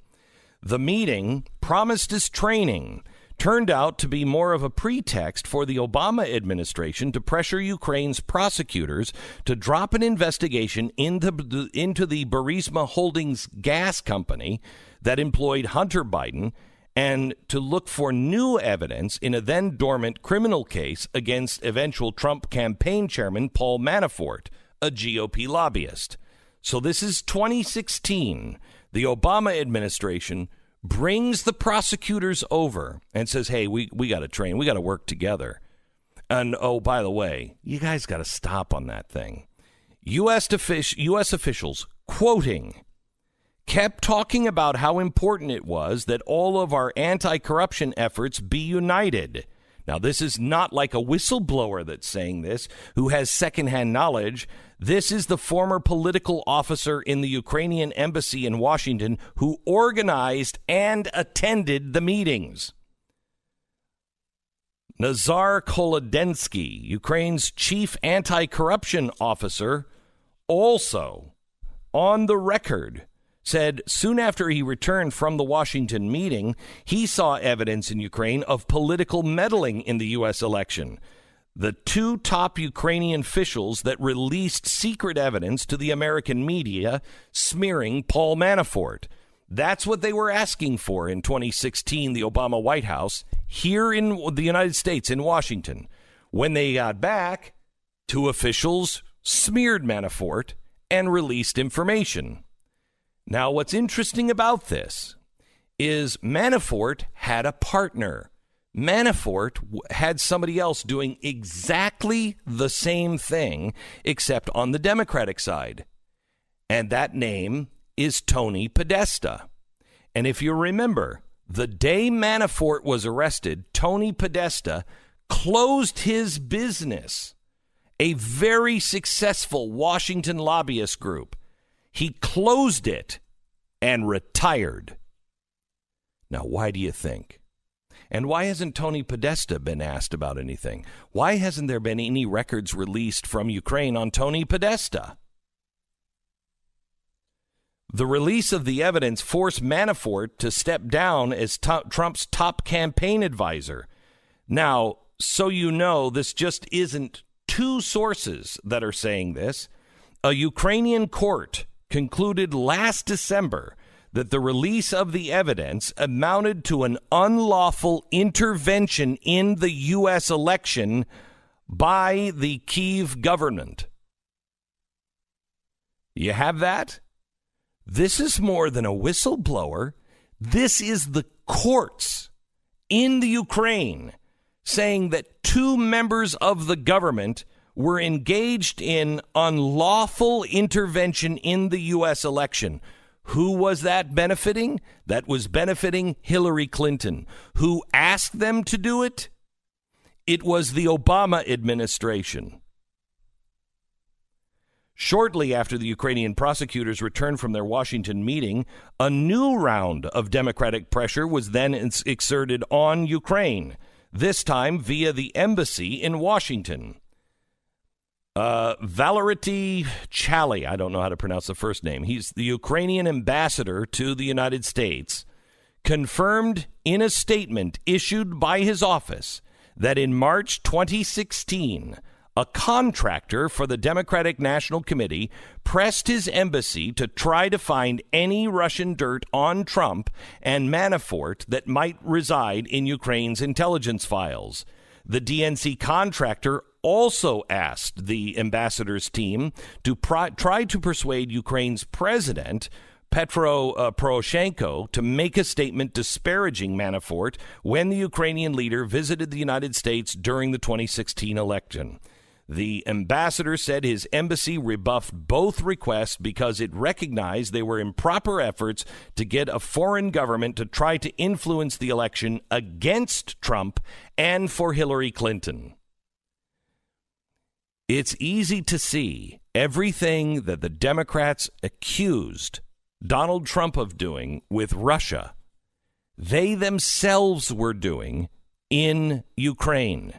The meeting, promised as training, turned out to be more of a pretext for the Obama administration to pressure Ukraine's prosecutors to drop an investigation into the, into the Burisma Holdings gas company that employed Hunter Biden, and to look for new evidence in a then-dormant criminal case against eventual Trump campaign chairman Paul Manafort, a G O P lobbyist. So this is twenty sixteen. The Obama administration brings the prosecutors over and says, hey, we, we got to train. We got to work together. And, oh, by the way, you guys got to stop on that thing. U S, defi- U S officials, quoting, kept talking about how important it was that all of our anti-corruption efforts be united. Now, this is not like a whistleblower that's saying this, who has secondhand knowledge. This is the former political officer in the Ukrainian embassy in Washington who organized and attended the meetings. Nazar Kolodensky, Ukraine's chief anti-corruption officer, also on the record, said soon after he returned from the Washington meeting, he saw evidence in Ukraine of political meddling in the U S election. The two top Ukrainian officials that released secret evidence to the American media smearing Paul Manafort. That's what they were asking for in twenty sixteen, the Obama White House, here in the United States, in Washington. When they got back, two officials smeared Manafort and released information. Now, what's interesting about this is Manafort had a partner. Manafort w- had somebody else doing exactly the same thing, except on the Democratic side. And that name is Tony Podesta. And if you remember, the day Manafort was arrested, Tony Podesta closed his business, a very successful Washington lobbyist group. He closed it and retired. Now, why do you think? And why hasn't Tony Podesta been asked about anything? Why hasn't there been any records released from Ukraine on Tony Podesta? The release of the evidence forced Manafort to step down as to- Trump's top campaign advisor. Now, so you know, this just isn't two sources that are saying this. A Ukrainian court concluded last December that the release of the evidence amounted to an unlawful intervention in the U S election by the Kyiv government. You have that? This is more than a whistleblower. This is the courts in the Ukraine saying that two members of the government were engaged in unlawful intervention in the U S election. Who was that benefiting? That was benefiting Hillary Clinton. Who asked them to do it? It was the Obama administration. Shortly after the Ukrainian prosecutors returned from their Washington meeting, a new round of Democratic pressure was then exerted on Ukraine, this time via the embassy in Washington. Uh, Valery Chaly, I don't know how to pronounce the first name. He's the Ukrainian ambassador to the United States, confirmed in a statement issued by his office that in March twenty sixteen, a contractor for the Democratic National Committee pressed his embassy to try to find any Russian dirt on Trump and Manafort that might reside in Ukraine's intelligence files. The D N C contractor also asked the ambassador's team to pr- try to persuade Ukraine's president, Petro uh, Poroshenko, to make a statement disparaging Manafort when the Ukrainian leader visited the United States during the twenty sixteen election. The ambassador said his embassy rebuffed both requests because it recognized they were improper efforts to get a foreign government to try to influence the election against Trump and for Hillary Clinton. It's easy to see everything that the Democrats accused Donald Trump of doing with Russia, they themselves were doing in Ukraine.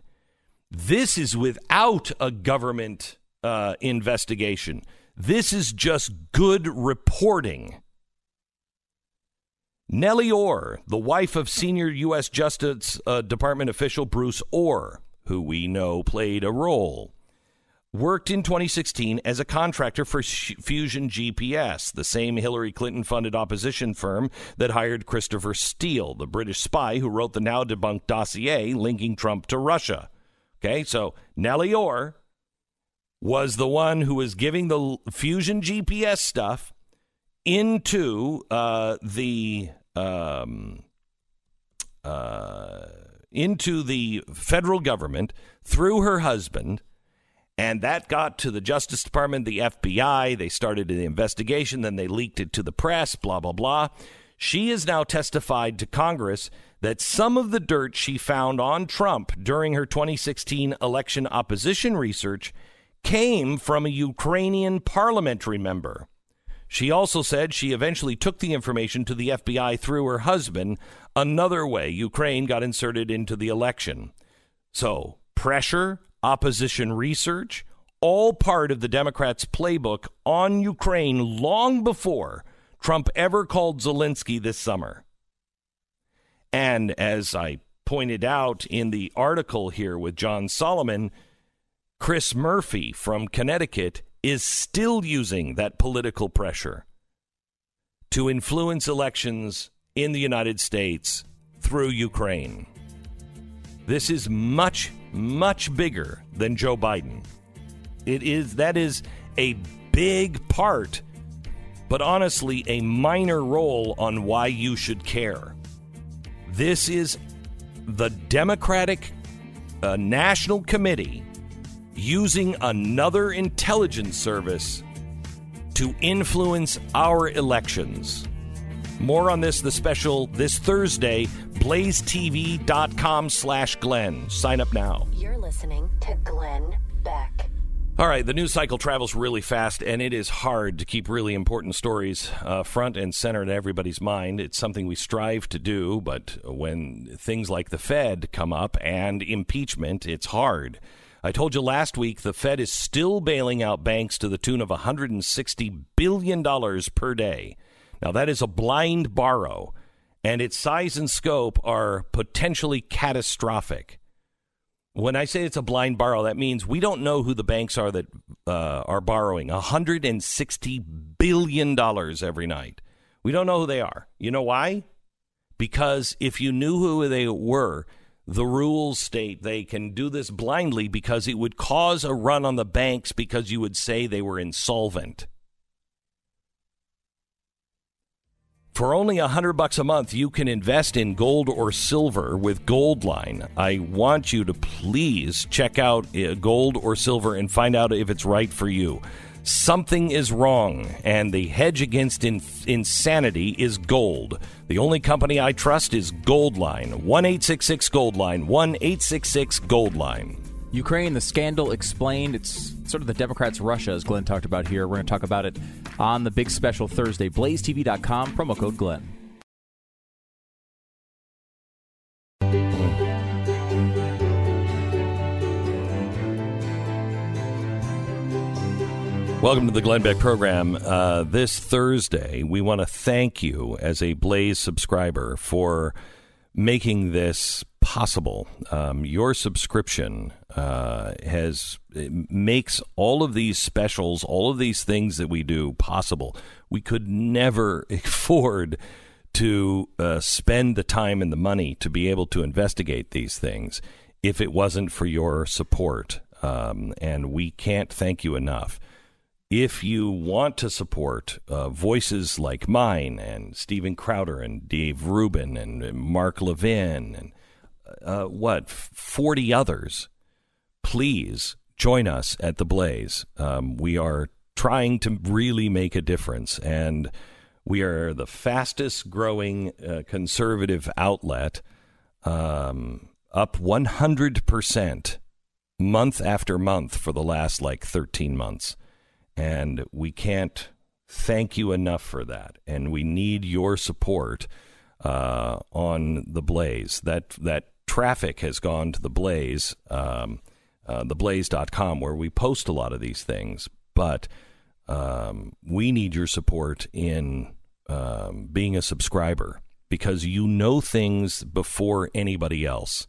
This is without a government uh, investigation. This is just good reporting. Nellie Orr, the wife of senior U S Justice uh, Department official Bruce Orr, who we know played a role, worked in twenty sixteen as a contractor for Fusion G P S, the same Hillary Clinton-funded opposition firm that hired Christopher Steele, the British spy who wrote the now-debunked dossier linking Trump to Russia. Okay, so Nellie Orr was the one who was giving the Fusion G P S stuff into uh, the um, uh, into the federal government through her husband, and that got to the Justice Department, the F B I. They started an investigation, then they leaked it to the press. Blah blah blah. She has now testified to Congress that some of the dirt she found on Trump during her twenty sixteen election opposition research came from a Ukrainian parliamentary member. She also said she eventually took the information to the F B I through her husband, another way Ukraine got inserted into the election. So pressure, opposition research, all part of the Democrats' playbook on Ukraine long before Trump ever called Zelensky this summer. And as I pointed out in the article here with John Solomon, Chris Murphy from Connecticut is still using that political pressure to influence elections in the United States through Ukraine. This is much, much bigger than Joe Biden. It is, that is a big part, but honestly a minor role on why you should care. This is the Democratic uh, National Committee using another intelligence service to influence our elections. More on this, the special this Thursday, blazetv.com slash Glenn. Sign up now. You're listening to Glenn Beck. All right, the news cycle travels really fast, and it is hard to keep really important stories uh, front and center in everybody's mind. It's something we strive to do, but when things like the Fed come up and impeachment, it's hard. I told you last week the Fed is still bailing out banks to the tune of one hundred sixty billion dollars per day. Now, that is a blind borrow, and its size and scope are potentially catastrophic. When I say it's a blind borrow, that means we don't know who the banks are that uh, are borrowing one hundred sixty billion dollars every night. We don't know who they are. You know why? Because if you knew who they were, the rules state they can do this blindly because it would cause a run on the banks because you would say they were insolvent. For only one hundred bucks a month, you can invest in gold or silver with Goldline. I want you to please check out gold or silver and find out if it's right for you. Something is wrong, and the hedge against in- insanity is gold. The only company I trust is Goldline. one eight six six Goldline. one eight six six Goldline. Ukraine, the scandal explained. It's sort of the Democrats' Russia, as Glenn talked about here. We're going to talk about it on the big special Thursday. blaze t v dot com, promo code Glenn. Welcome to the Glenn Beck program. Uh, this Thursday, we want to thank you as a Blaze subscriber for making this possible. Um, your subscription uh, has makes all of these specials, all of these things that we do possible. We could never afford to uh, spend the time and the money to be able to investigate these things if it wasn't for your support. Um, and we can't thank you enough. If you want to support uh, voices like mine and Steven Crowder and Dave Rubin and, and Mark Levin and uh, what, forty others, please join us at The Blaze. Um, we are trying to really make a difference, and we are the fastest growing uh, conservative outlet, um, up one hundred percent month after month for the last like thirteen months. And we can't thank you enough for that. And we need your support uh, on The Blaze. That that traffic has gone to The Blaze, um, uh, the blaze dot com, where we post a lot of these things. But um, we need your support in um, being a subscriber, because you know things before anybody else.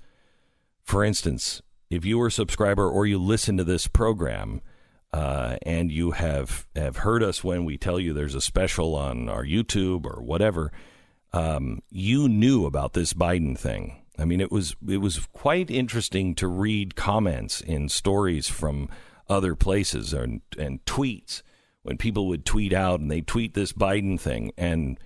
For instance, if you are a subscriber or you listen to this program, Uh, and you have, have heard us when we tell you there's a special on our YouTube or whatever, um, you knew about this Biden thing. I mean, it was it was quite interesting to read comments in stories from other places and, and tweets when people would tweet out and they tweet this Biden thing. And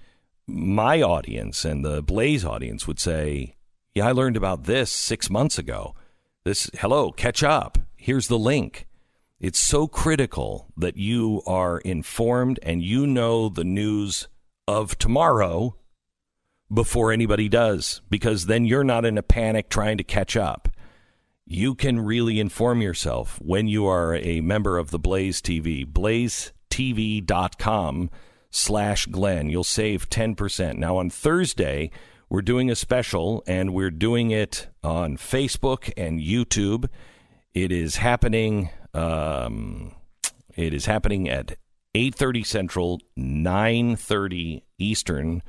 my audience and the Blaze audience would say, yeah, I learned about this six months ago. This, hello, catch up. Here's the link. It's so critical that you are informed and you know the news of tomorrow before anybody does, because then you're not in a panic trying to catch up. You can really inform yourself when you are a member of the Blaze T V. blaze t v dot com slash Glenn. You'll save ten percent. Now, on Thursday, we're doing a special, and we're doing it on Facebook and YouTube. It is happening... Um, it is happening at eight thirty Central, nine thirty Eastern,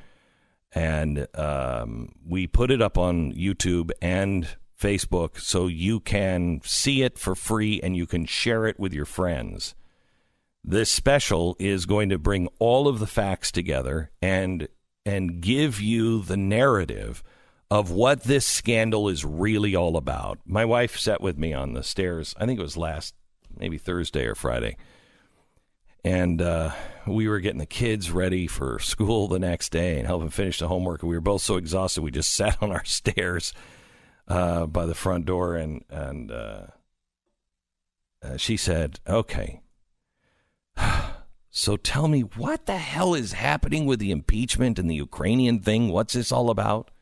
and um, we put it up on YouTube and Facebook so you can see it for free and you can share it with your friends. This special is going to bring all of the facts together and and give you the narrative of what this scandal is really all about. My wife sat with me on the stairs, I think it was last maybe Thursday or Friday. And uh, we were getting the kids ready for school the next day and helping finish the homework. We were both so exhausted, we just sat on our stairs uh, by the front door. And, and uh, uh, she said, okay, so tell me, what the hell is happening with the impeachment and the Ukrainian thing? What's this all about?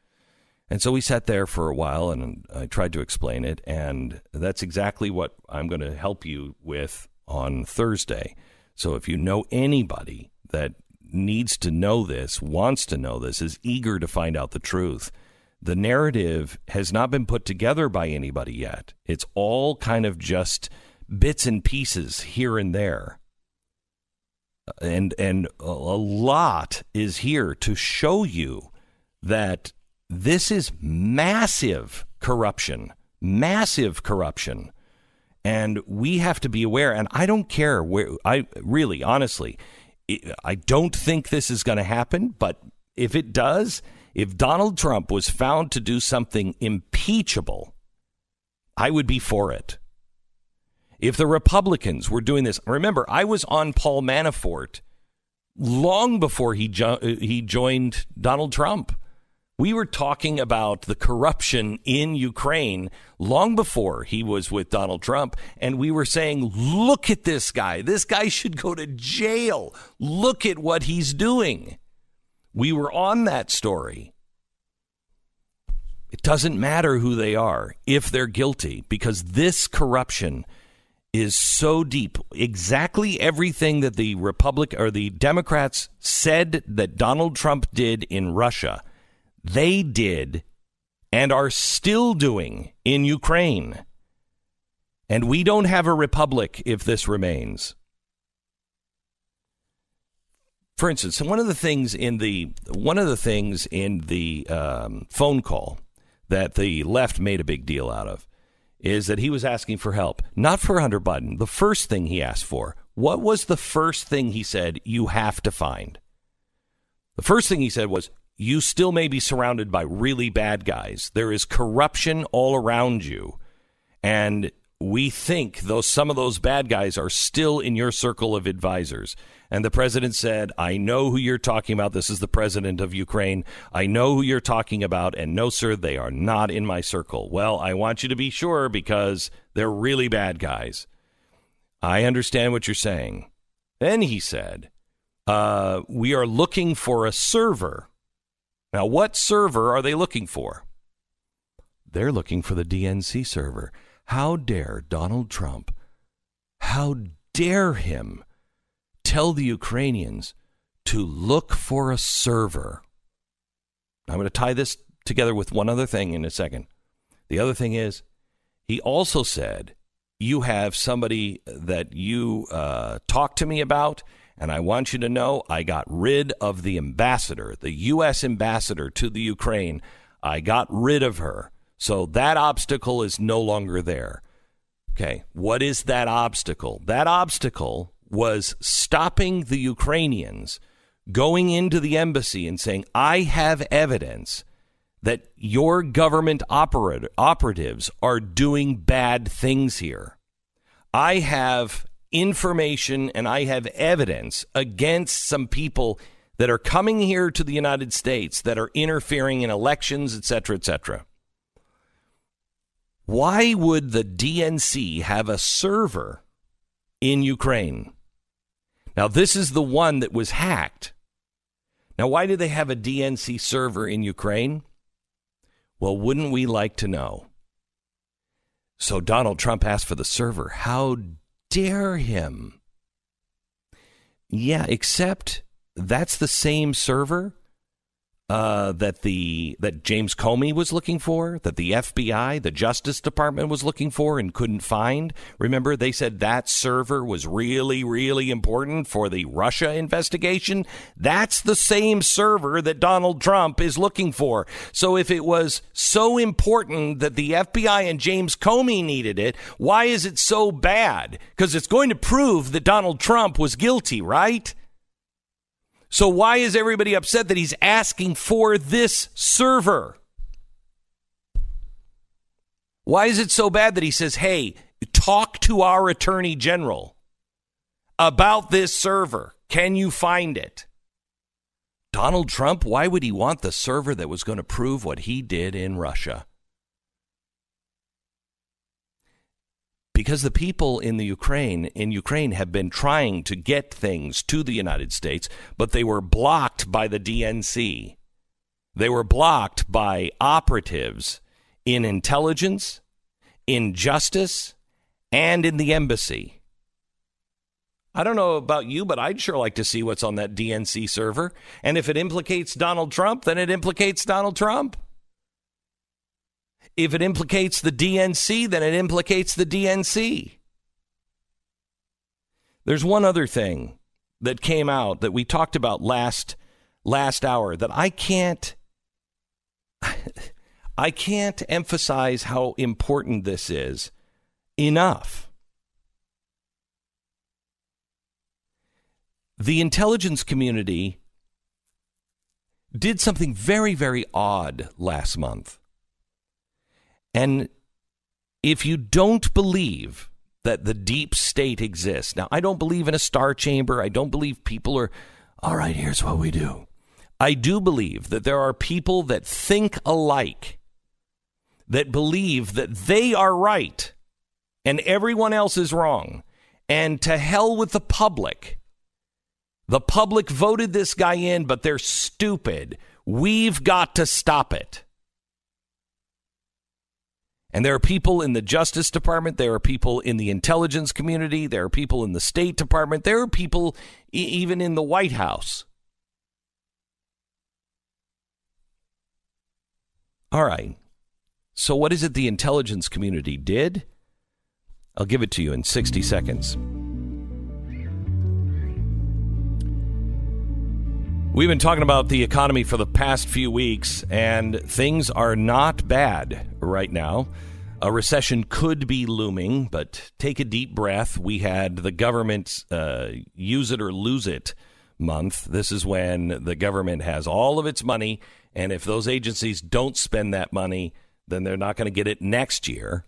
And so we sat there for a while, and I tried to explain it, and that's exactly what I'm going to help you with on Thursday. So if you know anybody that needs to know this, wants to know this, is eager to find out the truth, the narrative has not been put together by anybody yet. It's all kind of just bits and pieces here and there. And, and a lot is here to show you that this is massive corruption, massive corruption. And we have to be aware. And I don't care where I really, honestly, I don't think this is going to happen. But if it does, if Donald Trump was found to do something impeachable, I would be for it. If the Republicans were doing this, remember, I was on Paul Manafort long before he jo- he joined Donald Trump. We were talking about the corruption in Ukraine long before he was with Donald Trump. And we were saying, look at this guy. This guy should go to jail. Look at what he's doing. We were on that story. It doesn't matter who they are if they're guilty, because this corruption is so deep. Exactly everything that the Republic or the Democrats said that Donald Trump did in Russia, they did and are still doing in Ukraine. And we don't have a republic if this remains. For instance, one of the things in the one of the things in the um, phone call that the left made a big deal out of is that he was asking for help, not for Hunter Biden. The first thing he asked for, what was the first thing he said you have to find? The first thing he said was, you still may be surrounded by really bad guys. There is corruption all around you. And we think, though, some of those bad guys are still in your circle of advisors. And the president said, I know who you're talking about. This is the president of Ukraine. I know who you're talking about. And no, sir, they are not in my circle. Well, I want you to be sure because they're really bad guys. I understand what you're saying. Then he said, uh, we are looking for a server. Now, what server are they looking for? They're looking for the D N C server. How dare Donald Trump, how dare him tell the Ukrainians to look for a server? I'm going to tie this together with one other thing in a second. The other thing is, he also said, you have somebody that you uh, talk to me about. And I want you to know I got rid of the ambassador, the U S ambassador to the Ukraine. I got rid of her. So that obstacle is no longer there. Okay, what is that obstacle? That obstacle was stopping the Ukrainians going into the embassy and saying, I have evidence that your government operat- operatives are doing bad things here. I have information and I have evidence against some people that are coming here to the United States that are interfering in elections, et cetera, et cetera. Why would the D N C have a server in Ukraine? Now, this is the one that was hacked. Now, why do they have a D N C server in Ukraine? Well, wouldn't we like to know? So Donald Trump asked for the server. How dare him? Yeah, except that's the same server uh, that the that James Comey was looking for, that the F B I, the Justice Department was looking for and couldn't find. Remember, they said that server was really, really important for the Russia investigation. That's the same server that Donald Trump is looking for. So if it was so important that the F B I and James Comey needed it, why is it so bad? Because it's going to prove that Donald Trump was guilty, right? So why is everybody upset that he's asking for this server? Why is it so bad that he says, hey, talk to our attorney general about this server? Can you find it? Donald Trump, why would he want the server that was going to prove what he did in Russia? Because the people in the Ukraine in Ukraine have been trying to get things to the United States, but they were blocked by the D N C. They were blocked by operatives in intelligence, in justice, and in the embassy. I don't know about you, but I'd sure like to see what's on that D N C server. And if it implicates Donald Trump, then it implicates Donald Trump. If it implicates the D N C, then it implicates the D N C. There's one other thing that came out that we talked about last last hour that I can't I can't emphasize how important this is enough. The intelligence community did something very, very odd last month. And if you don't believe that the deep state exists, now, I don't believe in a star chamber. I don't believe people are, all right, here's what we do. I do believe that there are people that think alike, that believe that they are right and everyone else is wrong. And to hell with the public. The public voted this guy in, but they're stupid. We've got to stop it. And there are people in the Justice Department. There are people in the intelligence community. There are people in the State Department. There are people e- even in the White House. All right. So what is it the intelligence community did? I'll give it to you in sixty seconds. We've been talking about the economy for the past few weeks, and things are not bad right now. A recession could be looming, but take a deep breath. We had the government's uh, use it or lose it month. This is when the government has all of its money, and if those agencies don't spend that money, then they're not going to get it next year.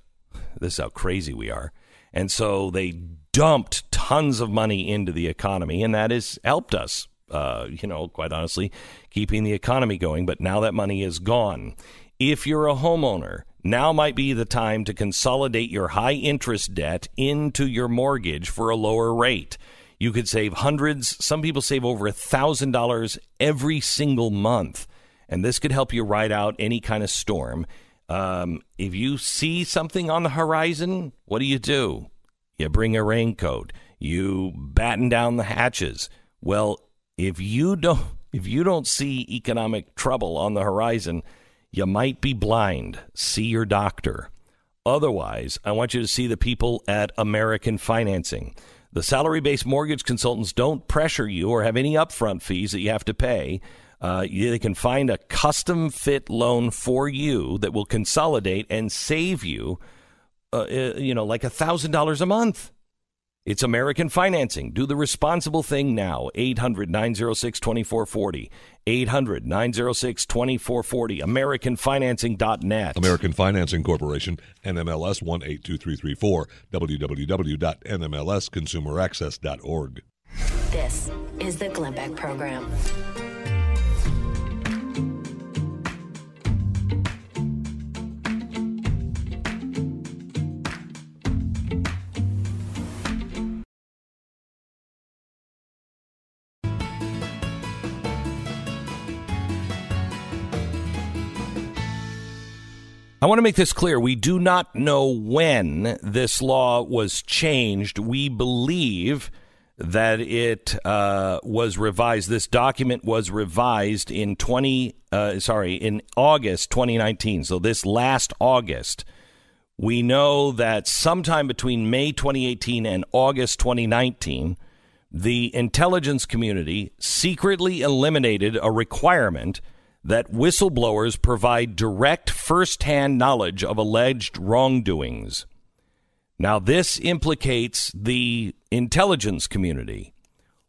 This is how crazy we are. And so they dumped tons of money into the economy, and that has helped us. Uh, you know, quite honestly, keeping the economy going. But now that money is gone. If you're a homeowner, now might be the time to consolidate your high interest debt into your mortgage for a lower rate. You could save hundreds. Some people save over one thousand dollars every single month. And this could help you ride out any kind of storm. Um, if you see something on the horizon, what do you do? You bring a raincoat. You batten down the hatches. Well, If you don't if you don't see economic trouble on the horizon, you might be blind. See your doctor. Otherwise, I want you to see the people at American Financing. The salary-based mortgage consultants don't pressure you or have any upfront fees that you have to pay. Uh, they can find a custom-fit loan for you that will consolidate and save you, uh, you know, like one thousand dollars a month. It's American Financing. Do the responsible thing now. eight hundred nine oh six two four four oh. eight hundred nine oh six two four four oh. American Financing dot net. American Financing Corporation. N M L S one eight two three three four. w w w dot n m l s consumer access dot org. This is the Glenn Beck Program. I want to make this clear. We do not know when this law was changed. We believe that it uh, was revised. This document was revised in twenty, uh, sorry, in August twenty nineteen. So this last August, we know that sometime between May twenty eighteen and August twenty nineteen, the intelligence community secretly eliminated a requirement that whistleblowers provide direct firsthand knowledge of alleged wrongdoings. Now, this implicates the intelligence community.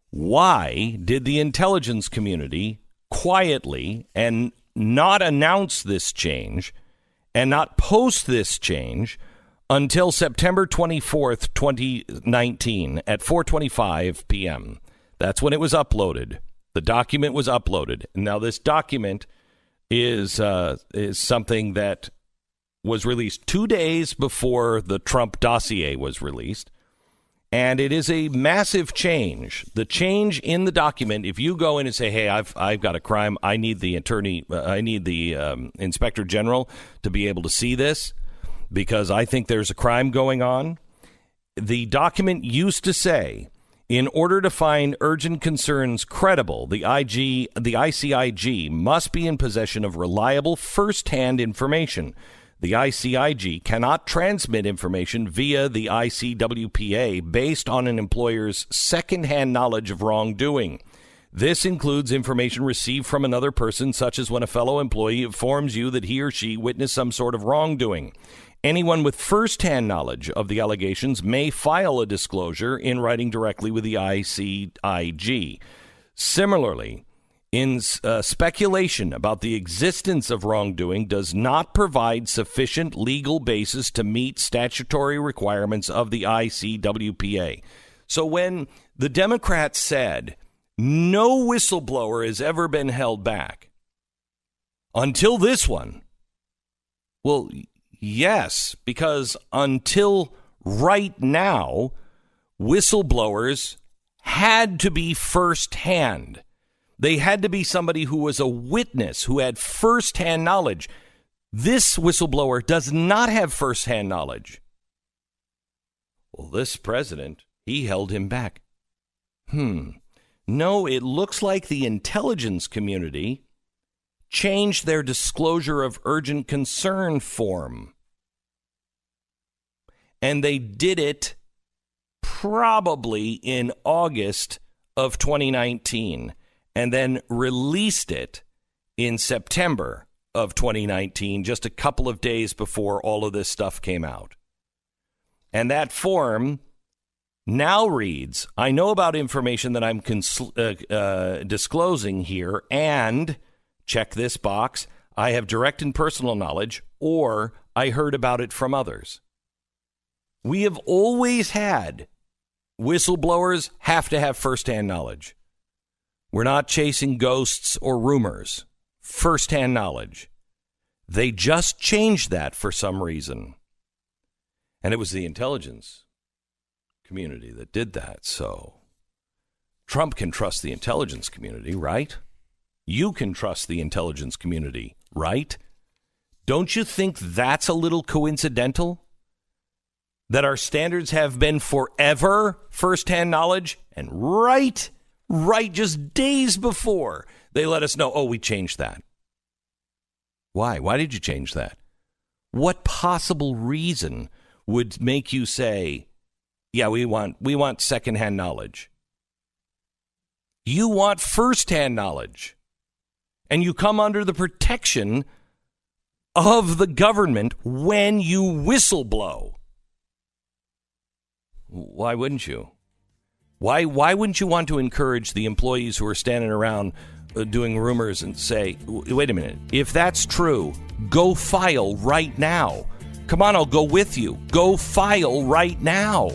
Why did the intelligence community quietly and not announce this change and not post this change until September twenty-fourth, twenty nineteen at four twenty-five p.m.? That's when it was uploaded. The document was uploaded. Now, this document is uh, is something that was released two days before the Trump dossier was released. And it is a massive change. The change in the document, if you go in and say, hey, I've I've got a crime. I need the attorney. Uh, I need the um, inspector general to be able to see this because I think there's a crime going on. The document used to say, in order to find urgent concerns credible, the I G, the I C I G must be in possession of reliable first-hand information. The I C I G cannot transmit information via the I C W P A based on an employer's second-hand knowledge of wrongdoing. This includes information received from another person, such as when a fellow employee informs you that he or she witnessed some sort of wrongdoing. Anyone with firsthand knowledge of the allegations may file a disclosure in writing directly with the I C I G. Similarly, in uh, speculation about the existence of wrongdoing does not provide sufficient legal basis to meet statutory requirements of the I C W P A. So when the Democrats said no whistleblower has ever been held back until this one. Well, yes, because until right now, whistleblowers had to be firsthand. They had to be somebody who was a witness, who had firsthand knowledge. This whistleblower does not have firsthand knowledge. Well, this president, he held him back. Hmm. No, it looks like the intelligence community changed their disclosure of urgent concern form. And they did it probably in August of twenty nineteen and then released it in September of twenty nineteen, just a couple of days before all of this stuff came out. And that form now reads, I know about information that I'm cons- uh, uh, disclosing here, and, check this box, I have direct and personal knowledge, or I heard about it from others. We have always had whistleblowers have to have firsthand knowledge. We're not chasing ghosts or rumors. Firsthand knowledge. They just changed that for some reason. And it was the intelligence community that did that. So Trump can trust the intelligence community, right? You can trust the intelligence community, right? Don't you think that's a little coincidental? That our standards have been forever firsthand knowledge, and right, right, just days before they let us know, oh, we changed that. Why? Why did you change that? What possible reason would make you say, yeah, we want we want secondhand knowledge. You want firsthand knowledge. And you come under the protection of the government when you whistleblow. Why wouldn't you? Why why wouldn't you want to encourage the employees who are standing around uh, doing rumors and say, wait a minute, if that's true, go file right now. Come on, I'll go with you. Go file right now.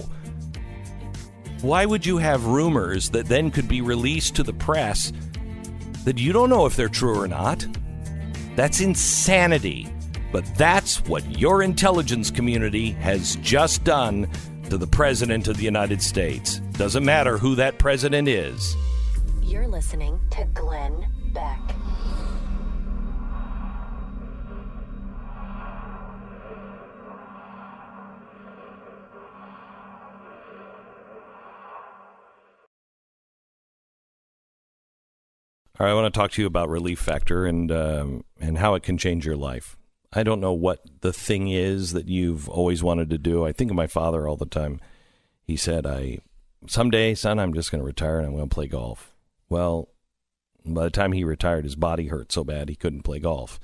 Why would you have rumors that then could be released to the press that you don't know if they're true or not? That's insanity. But that's what your intelligence community has just done to the President of the United States. Doesn't matter who that president is. You're listening to Glenn Beck. All right, I want to talk to you about Relief Factor and um, and how it can change your life. I don't know what the thing is that you've always wanted to do. I think of my father all the time. He said, "I someday, son, I'm just going to retire and I'm going to play golf." Well, by the time he retired, his body hurt so bad he couldn't play golf.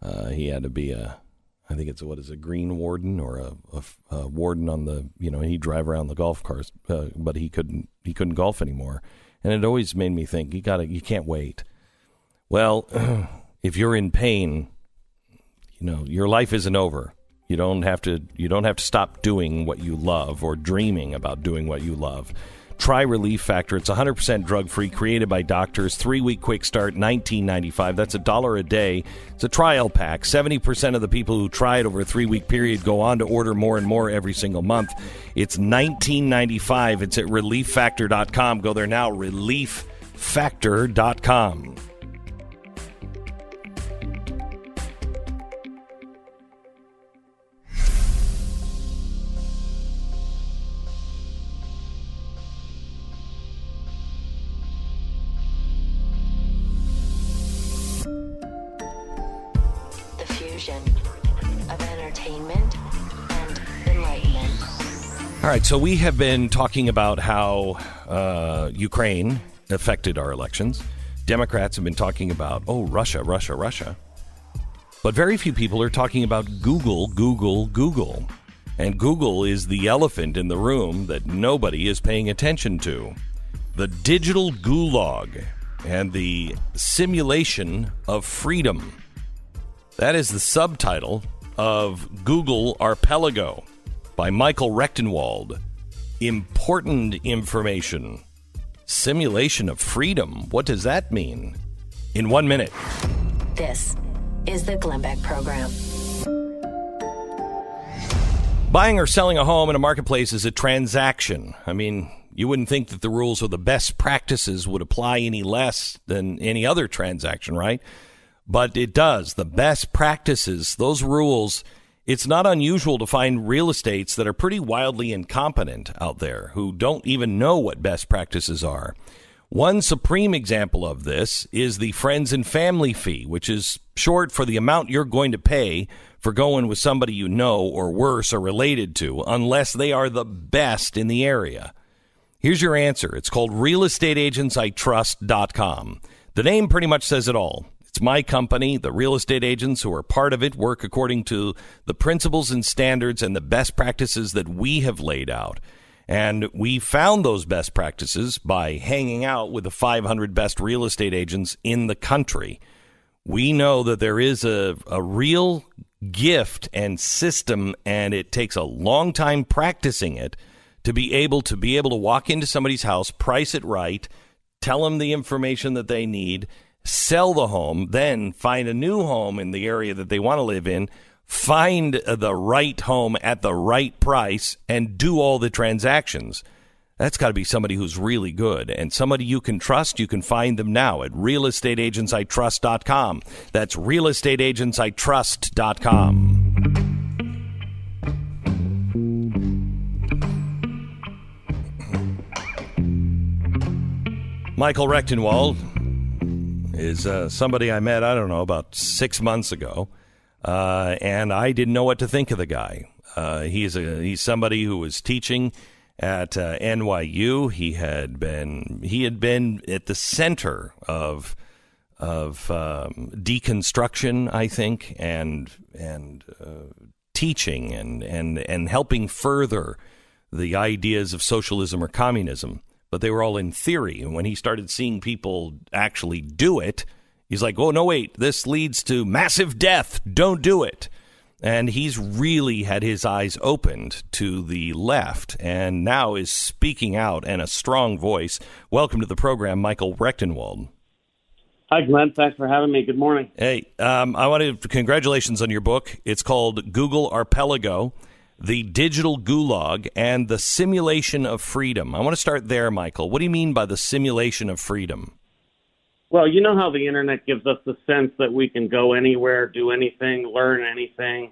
Uh, he had to be a, I think it's a, what is a green warden or a, a, a warden on the, you know, he'd drive around the golf cars, uh, but he couldn't he couldn't golf anymore. And it always made me think, you gotta, you can't wait. Well, if you're in pain, you know, your life isn't over. You don't have to, you don't have to stop doing what you love or dreaming about doing what you love. Try Relief Factor. It's one hundred percent drug-free, created by doctors. Three-week quick start, nineteen ninety-five. That's a dollar a day. It's a trial pack. seventy percent of the people who try it over a three-week period go on to order more and more every single month. It's nineteen ninety-five. It's at relief factor dot com. Go there now, relief factor dot com. All right, so we have been talking about how uh, Ukraine affected our elections. Democrats have been talking about, oh, Russia, Russia, Russia. But very few people are talking about Google, Google, Google. And Google is the elephant in the room that nobody is paying attention to. The digital gulag and the simulation of freedom. That is the subtitle of Google Archipelago by Michael Rectenwald. Important information. Simulation of freedom. What does that mean? In one minute. This is the Glenn Beck Program. Buying or selling a home in a marketplace is a transaction. I mean, you wouldn't think that the rules or the best practices would apply any less than any other transaction, right? But it does. The best practices, those rules, it's not unusual to find real estates that are pretty wildly incompetent out there who don't even know what best practices are. One supreme example of this is the friends and family fee, which is short for the amount you're going to pay for going with somebody you know or worse or related to, unless they are the best in the area. Here's your answer. It's called real estate agents I trust dot com. The name pretty much says it all. It's my company. The real estate agents who are part of it work according to the principles and standards and the best practices that we have laid out. And we found those best practices by hanging out with the five hundred best real estate agents in the country. We know that there is a, a real gift and system, and it takes a long time practicing it to be able to be able to walk into somebody's house, price it right, tell them the information that they need, sell the home, then find a new home in the area that they want to live in, find the right home at the right price, and do all the transactions. That's got to be somebody who's really good and somebody you can trust. You can find them now at real estate agents I trust dot com. That's real estate agents I trust dot com. Michael Rectenwald is uh, somebody I met, I don't know, about six months ago. Uh, and I didn't know what to think of the guy. Uh, he's a, he's somebody who was teaching at uh, N Y U. He had been he had been at the center of of um, deconstruction, I think, and and uh, teaching and and and helping further the ideas of socialism or communism. But they were all in theory. And when he started seeing people actually do it, he's like, oh, no, wait, this leads to massive death. Don't do it. And he's really had his eyes opened to the left and now is speaking out in a strong voice. Welcome to the program, Michael Rectenwald. Hi, Glenn. Thanks for having me. Good morning. Hey, um, I want to congratulations on your book. It's called Google Archipelago, The Digital Gulag and the Simulation of Freedom. I want to start there, Michael. What do you mean by the simulation of freedom? Well, you know how the internet gives us the sense that we can go anywhere, do anything, learn anything,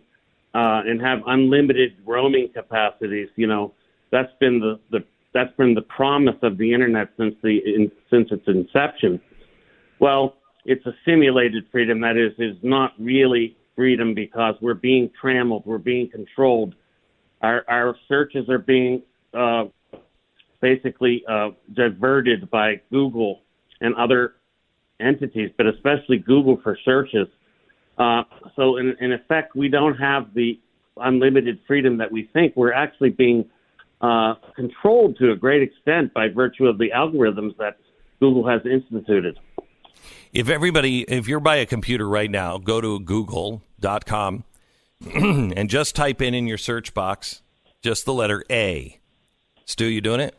uh, and have unlimited roaming capacities. You know, that's been the, the that's been the promise of the internet since the in, since its inception. Well, it's a simulated freedom. That is, is not really freedom because we're being trammeled, we're being controlled. Our our searches are being uh, basically uh, diverted by Google and other entities, but especially Google for searches. Uh, so in, in effect, we don't have the unlimited freedom that we think. We're actually being uh, controlled to a great extent by virtue of the algorithms that Google has instituted. If everybody, if you're by a computer right now, go to google dot com and just type in in your search box, just the letter A. Stu, you doing it?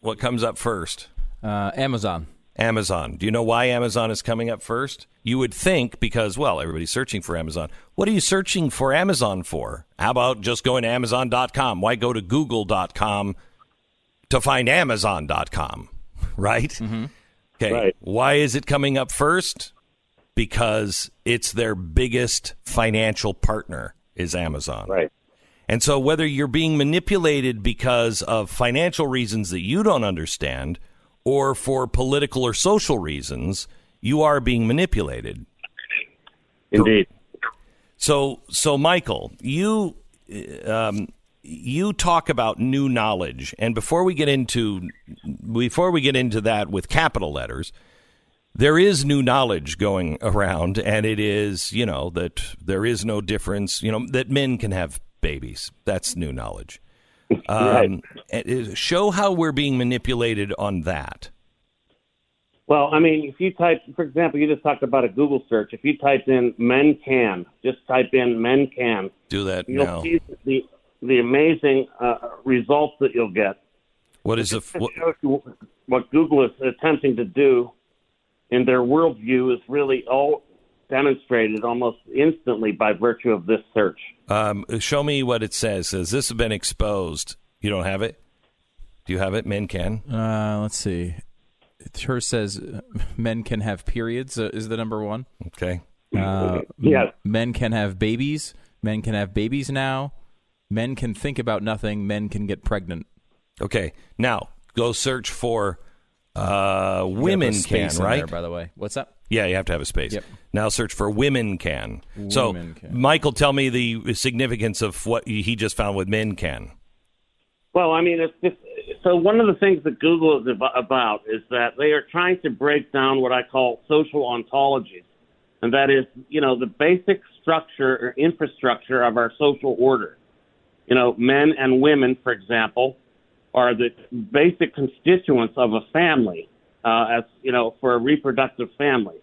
What comes up first? Uh, Amazon. Amazon. Do you know why Amazon is coming up first? You would think because, well, everybody's searching for Amazon. What are you searching for Amazon for? How about just going to amazon dot com? Why go to google dot com to find amazon dot com, right? Mm-hmm. Okay. Right. Why is it coming up first? Because it's their biggest financial partner is Amazon. Right. And so whether you're being manipulated because of financial reasons that you don't understand or for political or social reasons, you are being manipulated. Indeed. So, so Michael, you um, you talk about new knowledge, and before we get into before we get into that with capital letters, there is new knowledge going around, and it is, you know, that there is no difference, you know, that men can have babies. That's new knowledge. Um, right. Show how we're being manipulated on that. Well, I mean, if you type, for example, you just talked about a Google search. If you type in men can, just type in men can. Do that you'll now. You'll see the, the amazing uh, results that you'll get. What is it? What, what Google is attempting to do in their worldview is really all demonstrated almost instantly by virtue of this search. Um, show me what it says. Says this has been exposed. You don't have it? Do you have it? Men can? Uh, let's see. Her says men can have periods uh, is the number one. Okay. Uh, yeah. Men can have babies. Men can have babies now. Men can think about nothing. Men can get pregnant. Okay. Now go search for uh, women can, right? There, by the way, what's up? Yeah, you have to have a space. Yep. Now search for women can. Women so, can. Michael, tell me the significance of what he just found with men can. Well, I mean, it's just, so one of the things that Google is about is that they are trying to break down what I call social ontologies. And that is, you know, the basic structure or infrastructure of our social order. You know, men and women, for example, are the basic constituents of a family, uh, as, you know, for a reproductive family.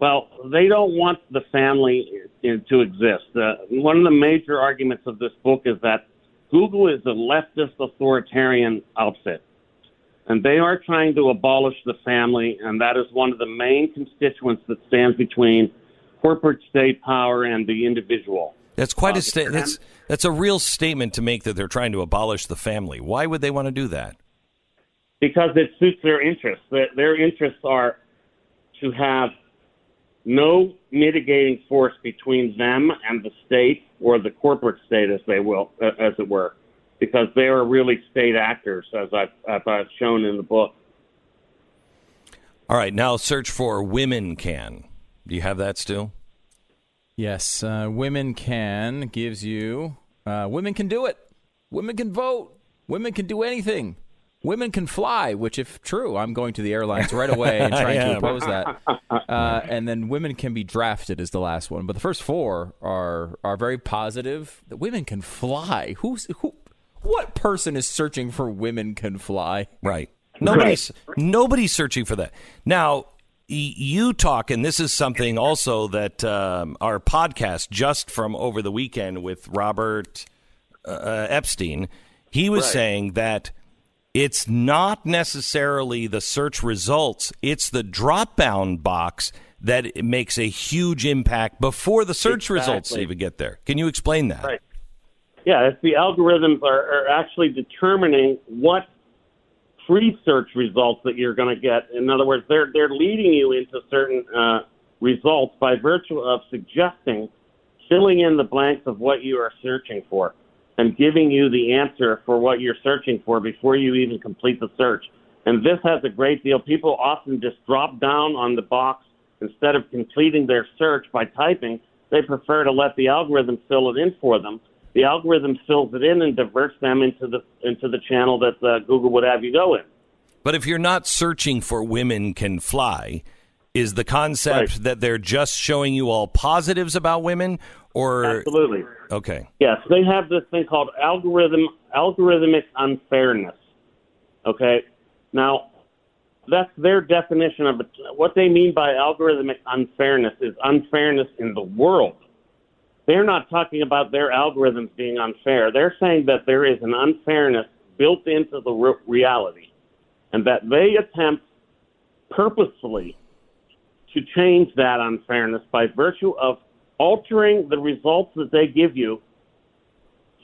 Well, they don't want the family to exist. Uh, one of the major arguments of this book is that Google is a leftist authoritarian outfit, and they are trying to abolish the family, and that is one of the main constituents that stands between corporate state power and the individual. That's quite uh, a sta- that's that's a real statement to make, that they're trying to abolish the family. Why would they want to do that? Because it suits their interests. Their, their interests are to have no mitigating force between them and the state, or the corporate state, as they will, uh, as it were, because they are really state actors, as I've, as I've shown in the book. All right, now search for women can. Do you have that still? Yes, uh, women can gives you uh, women can do it. Women can vote. Women can do anything. Women can fly, which, if true, I'm going to the airlines right away and trying yeah. to oppose that. Uh, and then women can be drafted is the last one. But the first four are are very positive. That women can fly. Who's who? What person is searching for women can fly? Right. Nobody's right. nobody's searching for that. Now, y- you talk, and this is something also that um, our podcast just from over the weekend with Robert uh, Epstein, he was right. saying that it's not necessarily the search results. It's the drop-down box that makes a huge impact before the search exactly. results even get there. Can you explain that? Right. Yeah, it's the algorithms are, are actually determining what pre-search results that you're going to get. In other words, they're they're leading you into certain uh, results by virtue of suggesting, filling in the blanks of what you are searching for, and giving you the answer for what you're searching for before you even complete the search. And this has a great deal. People often just drop down on the box instead of completing their search by typing. They prefer to let the algorithm fill it in for them. The algorithm fills it in and diverts them into the into the channel that uh, Google would have you go in. But if you're not searching for women can fly, is the concept right. that they're just showing you all positives about women? Or... Absolutely. Okay. Yes, they have this thing called algorithm algorithmic unfairness. Okay. Now, that's their definition of it. What they mean by algorithmic unfairness is unfairness in the world. They're not talking about their algorithms being unfair. They're saying that there is an unfairness built into the re- reality, and that they attempt purposefully to change that unfairness by virtue of altering the results that they give you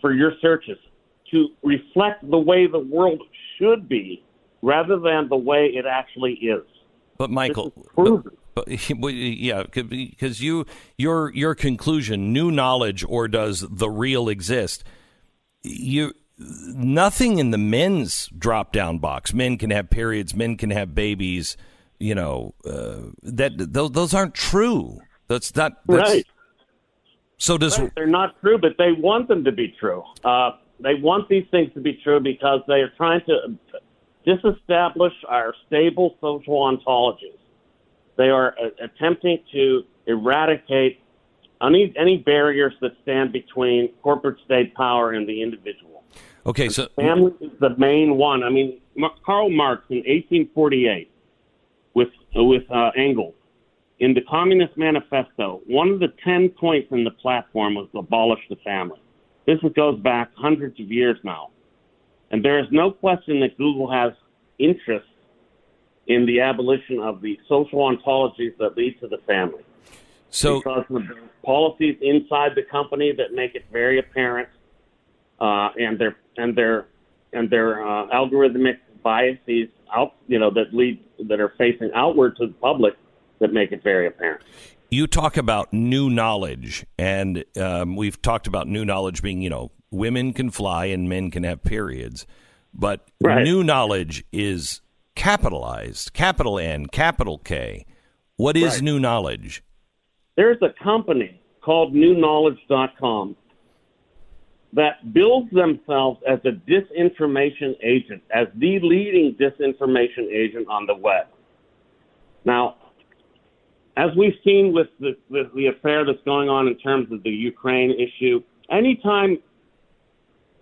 for your searches to reflect the way the world should be rather than the way it actually is. But Michael, but, but, but, yeah, because you your your conclusion, new knowledge or does the real exist? You nothing in the men's drop down box. Men can have periods. Men can have babies. You know uh, that those those aren't true. That's not that's, right. So does right. they're not true, but they want them to be true. Uh, They want these things to be true because they are trying to disestablish our stable social ontologies. They are uh, attempting to eradicate any, any barriers that stand between corporate state power and the individual. Okay, so family is the main one. I mean, Karl Marx in eighteen forty-eight with with uh, Engels in the Communist Manifesto, one of the ten points in the platform was to abolish the family. This goes back hundreds of years now. And there is no question that Google has interest in the abolition of the social ontologies that lead to the family. So, because of the policies inside the company that make it very apparent, uh, and their and their and their uh, algorithmic biases out, you know, that lead that are facing outward to the public that make it very apparent. You talk about new knowledge, and um, we've talked about new knowledge being, you know, women can fly and men can have periods, but right. New knowledge is capitalized, capital N, capital K. What is right. New knowledge? There's a company called new knowledge dot com that builds themselves as a disinformation agent, as the leading disinformation agent on the web. Now, as we've seen with the, with the affair that's going on in terms of the Ukraine issue, anytime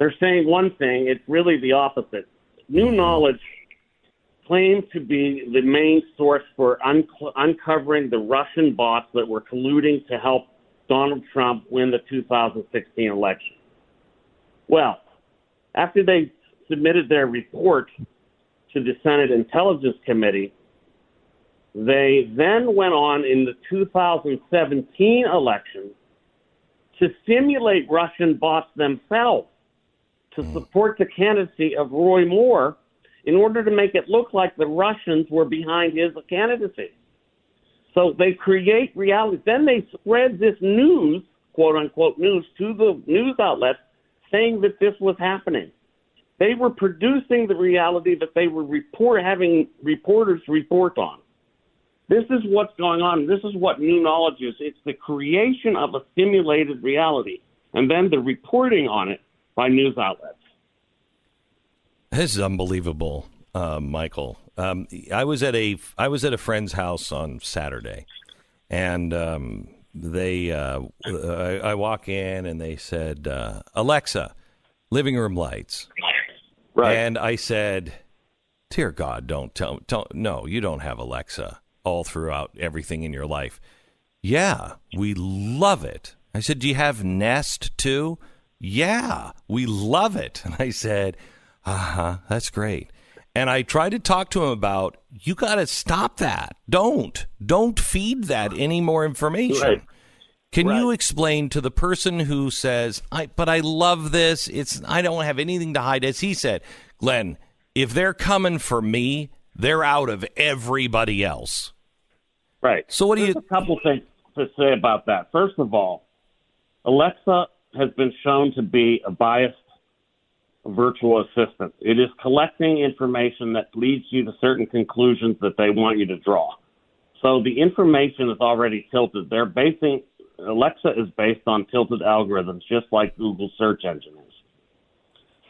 they're saying one thing, it's really the opposite. New knowledge claimed to be the main source for un- uncovering the Russian bots that were colluding to help Donald Trump win the two thousand sixteen election. Well, after they submitted their report to the Senate Intelligence Committee, they then went on in the two thousand seventeen election to simulate Russian bots themselves to support the candidacy of Roy Moore in order to make it look like the Russians were behind his candidacy. So they create reality. Then they spread this news, quote-unquote news, to the news outlets saying that this was happening. They were producing the reality that they were report having reporters report on. This is what's going on. This is what new knowledge is. It's the creation of a simulated reality and then the reporting on it by news outlets. This is unbelievable, uh, Michael. Um, I was at a I was at a friend's house on Saturday, and um, they uh, I, I walk in and they said, uh, "Alexa, living room lights." Right. And I said, "Dear God, don't tell don't no, you don't have Alexa all throughout everything in your life." "Yeah, we love it." I said, "Do you have Nest too?" "Yeah, we love it." And I said, uh-huh, that's great. And I tried to talk to him about, you got to stop that. Don't. Don't feed that any more information. Right. Can right. you explain to the person who says, I, but I love this. It's I don't have anything to hide. As he said, Glenn, if they're coming for me, they're out of everybody else. Right. So what There's do you... a couple things to say about that. First of all, Alexa has been shown to be a biased virtual assistant. It is collecting information that leads you to certain conclusions that they want you to draw. So the information is already tilted. They're basing Alexa is based on tilted algorithms, just like Google search engine is.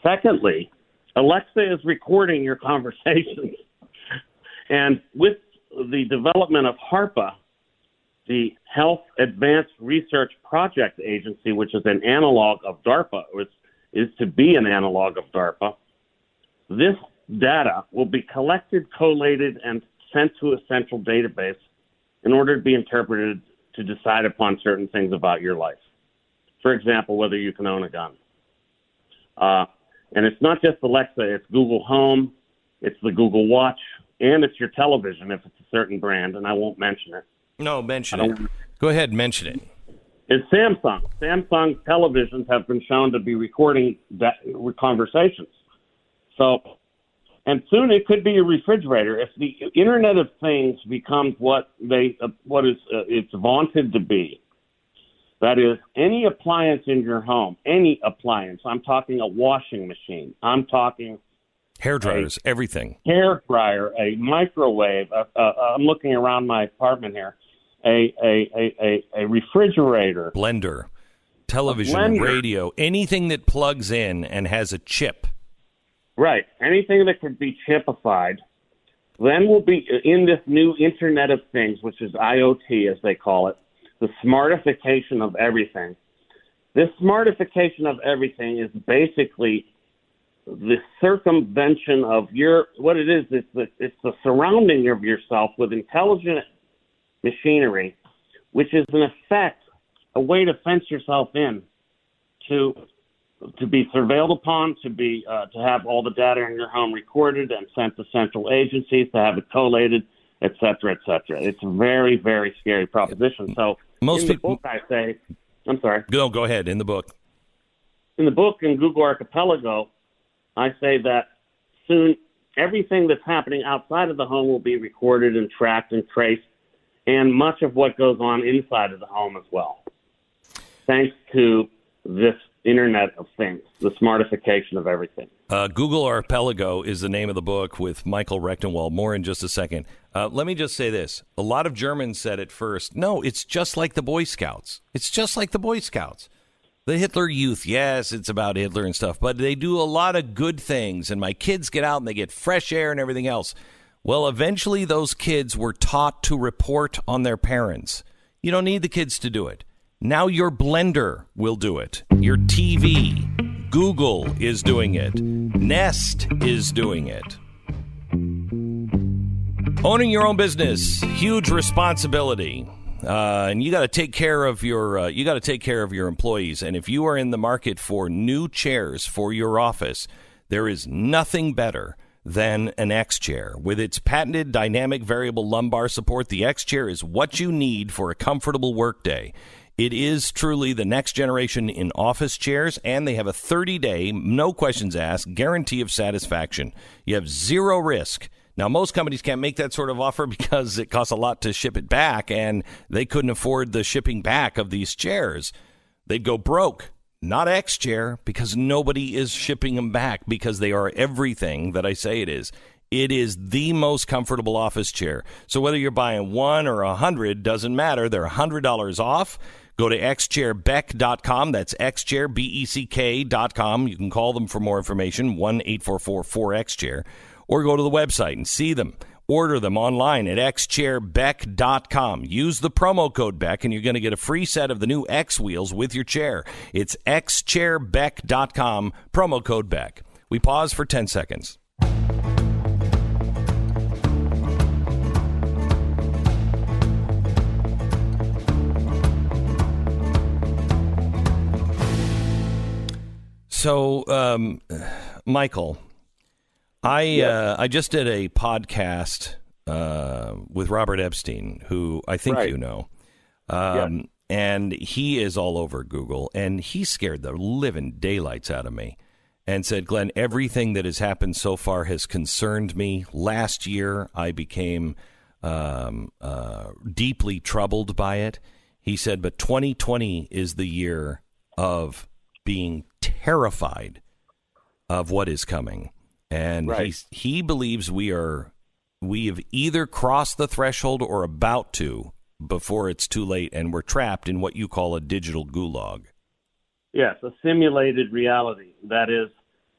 Secondly, Alexa is recording your conversations. And with the development of HARPA, the Health Advanced Research Project Agency, which is an analog of DARPA, which is to be an analog of DARPA, this data will be collected, collated, and sent to a central database in order to be interpreted to decide upon certain things about your life. For example, whether you can own a gun. Uh, and it's not just Alexa, it's Google Home, it's the Google Watch, and it's your television if it's a certain brand, and I won't mention it. No, mention it. Go ahead, mention it. It's Samsung. Samsung televisions have been shown to be recording that, conversations. So, and soon it could be a refrigerator. If the Internet of Things becomes what they uh, what is uh, it's vaunted to be, that is, any appliance in your home, any appliance. I'm talking a washing machine. I'm talking hair dryers, a, everything. Hair dryer, a microwave. Uh, uh, I'm looking around my apartment here. A, a a a a refrigerator, blender, television, radio, anything that plugs in and has a chip. Right. Anything that could be chipified then will be in this new Internet of Things, which is I O T, as they call it, the smartification of everything. This smartification of everything is basically the circumvention of your, what it is, it's the, it's the surrounding of yourself with intelligent machinery, which is in effect a way to fence yourself in, to to be surveilled upon, to be uh, to have all the data in your home recorded and sent to central agencies, to have it collated, et cetera, et cetera. It's a very, very scary proposition. So most in the people, book, I say, I'm sorry. No, go ahead. In the book. In the book, in Google Archipelago, I say that soon everything that's happening outside of the home will be recorded and tracked and traced, and much of what goes on inside of the home as well, thanks to this Internet of Things, the smartification of everything. Uh, Google Archipelago is the name of the book with Michael Rectenwald. More in just a second. Uh, let me just say this. A lot of Germans said at first, no, it's just like the Boy Scouts. It's just like the Boy Scouts. The Hitler Youth, yes, it's about Hitler and stuff, but they do a lot of good things, and my kids get out and they get fresh air and everything else. Well, eventually those kids were taught to report on their parents. You don't need the kids to do it. Now your blender will do it. Your T V. Google is doing it. Nest is doing it. Owning your own business, huge responsibility. Uh, and you got to take care of your uh, you got to take care of your employees. And if you are in the market for new chairs for your office, there is nothing better than an X Chair. With its patented dynamic variable lumbar support, the X Chair is what you need for a comfortable workday. It is truly the next generation in office chairs, and they have a thirty-day, no questions asked, guarantee of satisfaction. You have zero risk. Now, most companies can't make that sort of offer because it costs a lot to ship it back, and they couldn't afford the shipping back of these chairs. They'd go broke. Not X Chair, because nobody is shipping them back, because they are everything that I say it is. It is the most comfortable office chair. So whether you're buying one or a hundred, doesn't matter. They're one hundred dollars off. Go to x chair beck dot com. That's xchair, B E C K dot com. You can call them for more information, one eight four four four X Chair, or go to the website and see them. Order them online at x chair beck dot com. Use the promo code Beck, and you're going to get a free set of the new X wheels with your chair. It's x chair beck dot com, promo code Beck. We pause for ten seconds. So, um, Michael... I yep. uh, I just did a podcast uh, with Robert Epstein, who I think right. you know, um, yep. and he is all over Google, and he scared the living daylights out of me and said, Glenn, everything that has happened so far has concerned me. Last year, I became um, uh, deeply troubled by it. He said, but twenty twenty is the year of being terrified of what is coming. And right. he, he believes we are we have either crossed the threshold or about to before it's too late, and we're trapped in what you call a digital gulag. Yes, a simulated reality. That is,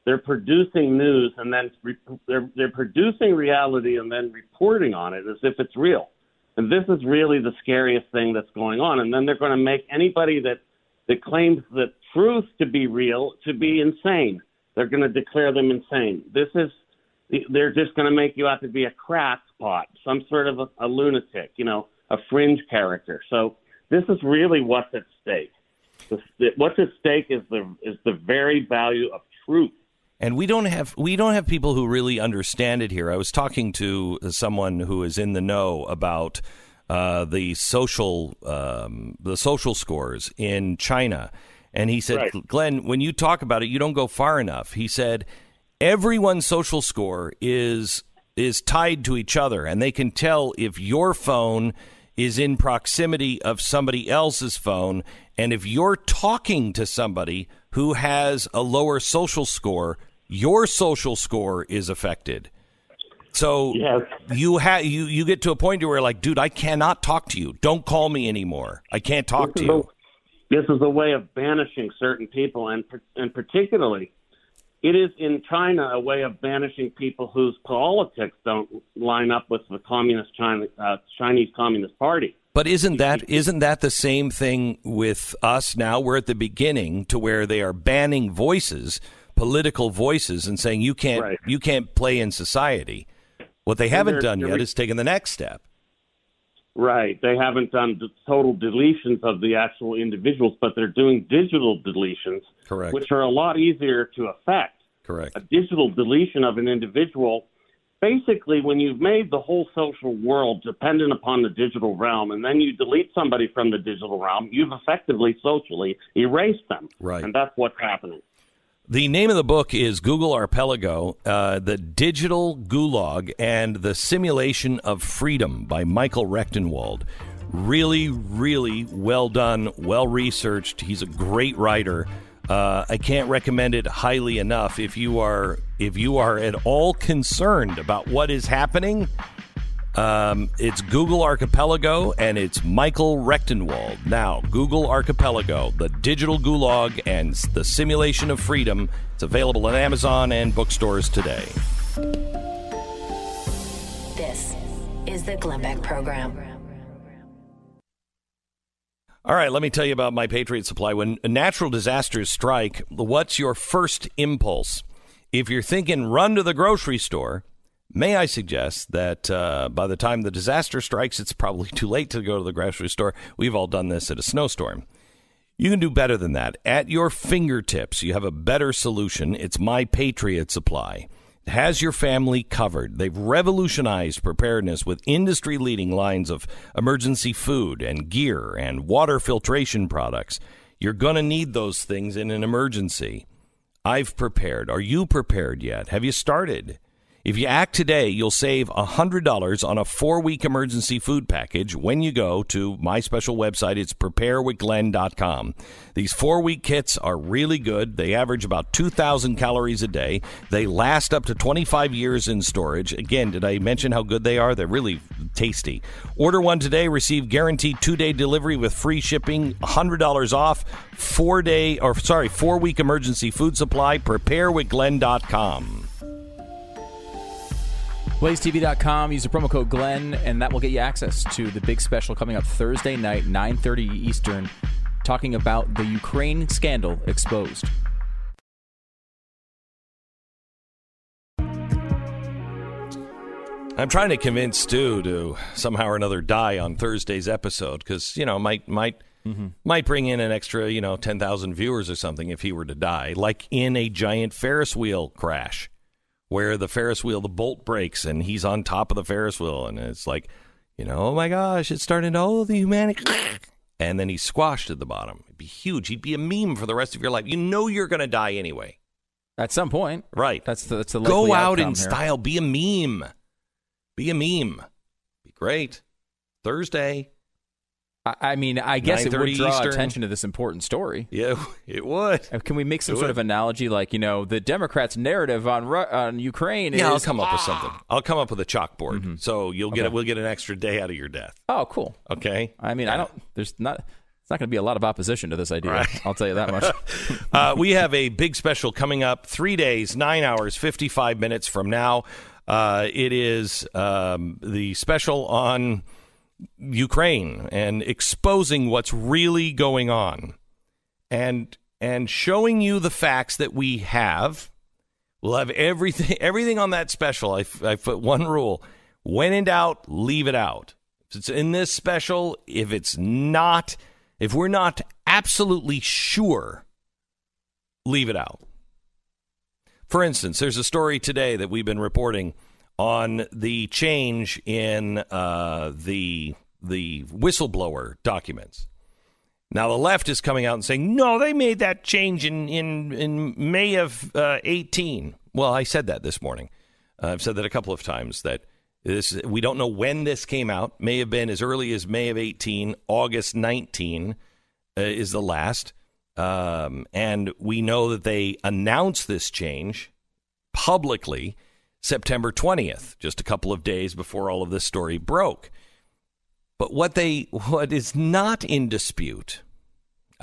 they're producing news and then re- they're they're producing reality and then reporting on it as if it's real. And this is really the scariest thing that's going on. And then they're going to make anybody that that claims the truth to be real to be insane. They're going to declare them insane. This is, they're just going to make you out to be a crackpot, some sort of a, a lunatic, you know, a fringe character. So this is really what's at stake. The, what's at stake is the is the very value of truth. And we don't have we don't have people who really understand it here. I was talking to someone who is in the know about uh, the social um, the social scores in China. And he said, right. Glenn, when you talk about it, you don't go far enough. He said, everyone's social score is is tied to each other, and they can tell if your phone is in proximity of somebody else's phone. And if you're talking to somebody who has a lower social score, your social score is affected. So yes. you ha- you you get to a point where you're like, dude, I cannot talk to you. Don't call me anymore. I can't talk to you. This is a way of banishing certain people, and and particularly it is in China a way of banishing people whose politics don't line up with the communist China, uh, Chinese Communist Party. But isn't that isn't that the same thing with us now? We're at the beginning to where they are banning voices, political voices, and saying you can't right. you can't play in society. What they haven't done yet is taken the next step. Right. They haven't done total deletions of the actual individuals, but they're doing digital deletions, correct, which are a lot easier to affect. Correct. A digital deletion of an individual, basically when you've made the whole social world dependent upon the digital realm and then you delete somebody from the digital realm, you've effectively socially erased them. Right. And that's what's happening. The name of the book is Google Archipelago, uh, The Digital Gulag and the Simulation of Freedom by Michael Rectenwald. Really, really well done, well researched. He's a great writer. Uh, I can't recommend it highly enough. If you are if you are at all concerned about what is happening, um, it's Google Archipelago and it's Michael Rectenwald. Now, Google Archipelago, The Digital Gulag and the Simulation of Freedom. It's available on Amazon and bookstores today. This is the Glenn Beck Program. All right, let me tell you about My Patriot Supply. When natural disasters strike, what's your first impulse? If you're thinking run to the grocery store, may I suggest that uh, by the time the disaster strikes, it's probably too late to go to the grocery store. We've all done this at a snowstorm. You can do better than that. At your fingertips, you have a better solution. It's My Patriot Supply. It has your family covered. They've revolutionized preparedness with industry-leading lines of emergency food and gear and water filtration products. You're going to need those things in an emergency. I've prepared. Are you prepared yet? Have you started? If you act today, you'll save one hundred dollars on a four-week emergency food package when you go to my special website. It's prepare with glenn dot com. These four-week kits are really good. They average about two thousand calories a day. They last up to twenty-five years in storage. Again, did I mention how good they are? They're really tasty. Order one today. Receive guaranteed two-day delivery with free shipping, one hundred dollars off, four-day or sorry, four-week emergency food supply, prepare with glenn dot com. blaze t v dot com, use the promo code Glenn, and that will get you access to the big special coming up Thursday night, nine thirty Eastern, talking about the Ukraine scandal exposed. I'm trying to convince Stu to somehow or another die on Thursday's episode because, you know, might might mm-hmm. might bring in an extra, you know, ten thousand viewers or something if he were to die, like in a giant Ferris wheel crash, where the Ferris wheel, the bolt breaks, and he's on top of the Ferris wheel. And it's like, you know, oh, my gosh, it's starting to, oh, the humanity. And then he's squashed at the bottom. It'd be huge. He'd be a meme for the rest of your life. You know you're going to die anyway. At some point. Right. That's the, that's the likely outcome. Go out in style. Be a meme. Be a meme. Be great. Thursday. I mean, I guess it would draw Eastern. attention to this important story. Yeah, it would. Can we make some it sort would. of analogy, like, you know, the Democrats' narrative on Ru- on Ukraine? Yeah, is, I'll come up ah! with something. I'll come up with a chalkboard, mm-hmm. so you'll okay. get we'll get an extra day out of your death. Oh, cool. Okay. I mean, yeah. I don't. There's not. It's not going to be a lot of opposition to this idea. Right. I'll tell you that much. uh, we have a big special coming up. Three days, nine hours, fifty-five minutes from now. Uh, it is um, the special on Ukraine and exposing what's really going on and and showing you the facts that we have. We'll have everything everything on that special. I, I put one rule: when in doubt, leave it out. If it's in this special, if it's not, if we're not absolutely sure, leave it out. For instance, there's a story today that we've been reporting on the change in uh, the the whistleblower documents. Now, the left is coming out and saying, no, they made that change in, in, in May of uh, eighteen. Well, I said that this morning. Uh, I've said that a couple of times, that this we don't know when this came out. May have been as early as May of eighteen. August nineteenth uh, is the last. Um, and we know that they announced this change publicly September twentieth, just a couple of days before all of this story broke. But what they what is not in dispute,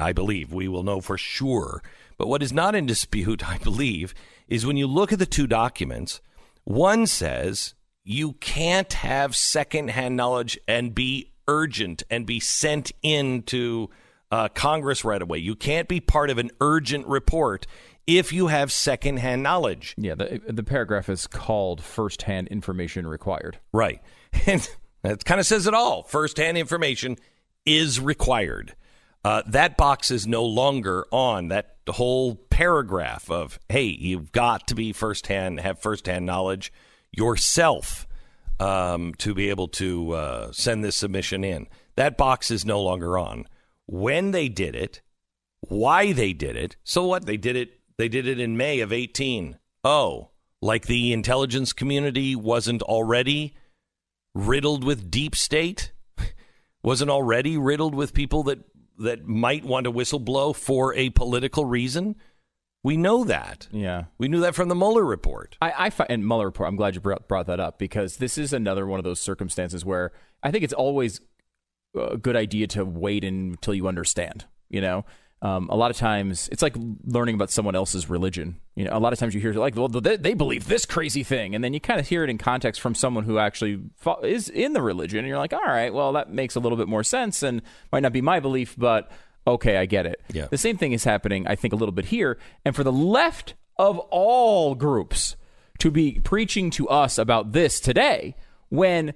I believe we will know for sure. But what is not in dispute, I believe, is when you look at the two documents, one says you can't have secondhand knowledge and be urgent and be sent into uh, Congress right away. You can't be part of an urgent report if you have secondhand knowledge. Yeah, the, the paragraph is called firsthand information required. Right. And that kind of says it all. Firsthand information is required. Uh, that box is no longer on that whole paragraph of, hey, you've got to be firsthand, have firsthand knowledge yourself um, to be able to uh, send this submission in. That box is no longer on. When they did it, why they did it, so what? They did it, they did it in May of eighteen. Oh, like the intelligence community wasn't already riddled with deep state, wasn't already riddled with people that that might want to whistleblow for a political reason. We know that. Yeah. We knew that from the Mueller report. I, I fi- And Mueller report, I'm glad you brought, brought that up, because this is another one of those circumstances where I think it's always a good idea to wait until you understand, you know? Um, a lot of times, it's like learning about someone else's religion. You know, a lot of times you hear like, well, they, they believe this crazy thing, and then you kind of hear it in context from someone who actually fo- is in the religion, and you're like, all right, well, that makes a little bit more sense, and might not be my belief, but okay, I get it. Yeah. The same thing is happening, I think, a little bit here, and for the left of all groups to be preaching to us about this today, when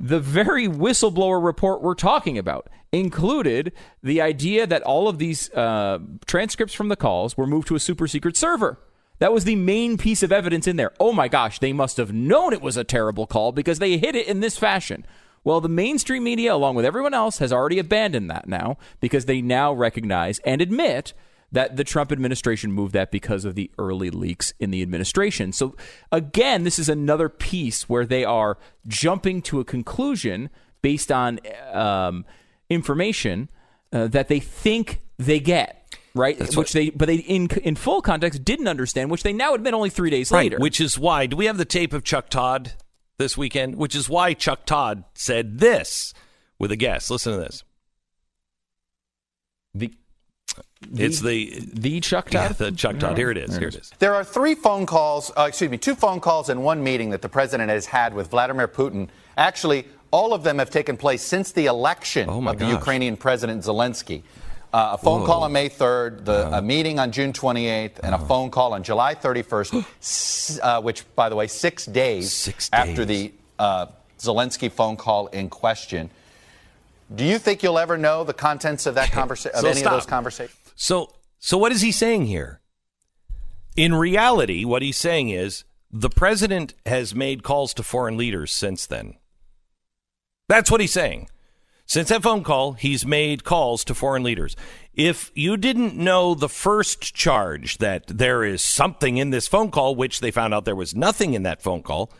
the very whistleblower report we're talking about included the idea that all of these uh, transcripts from the calls were moved to a super secret server. That was the main piece of evidence in there. Oh my gosh, they must have known it was a terrible call because they hid it in this fashion. Well, the mainstream media, along with everyone else, has already abandoned that now because they now recognize and admit that the Trump administration moved that because of the early leaks in the administration. So, again, this is another piece where they are jumping to a conclusion based on um, information uh, that they think they get, right? That's which what, they, but they, in in full context, didn't understand, which they now admit only three days right, later. Which is why, do we have the tape of Chuck Todd this weekend? Which is why Chuck Todd said this with a guest. Listen to this. The... The, it's the the Chuck Todd. Yeah, the Chuck Todd. Here it is. Here it is. There are three phone calls, uh, excuse me, two phone calls and one meeting that the president has had with Vladimir Putin. Actually, all of them have taken place since the election oh of gosh. the Ukrainian president Zelensky. Uh, a phone Whoa. call on May third, the, uh, a meeting on June twenty-eighth, and uh, a phone call on July thirty-first, uh, which, by the way, six days, six days. after the uh, Zelensky phone call in question. Do you think you'll ever know the contents of that conversation, of so any stop. of those conversations? So, so what is he saying here? In reality, what he's saying is the president has made calls to foreign leaders since then. That's what he's saying. Since that phone call, he's made calls to foreign leaders. If you didn't know the first charge that there is something in this phone call, which they found out there was nothing in that phone call,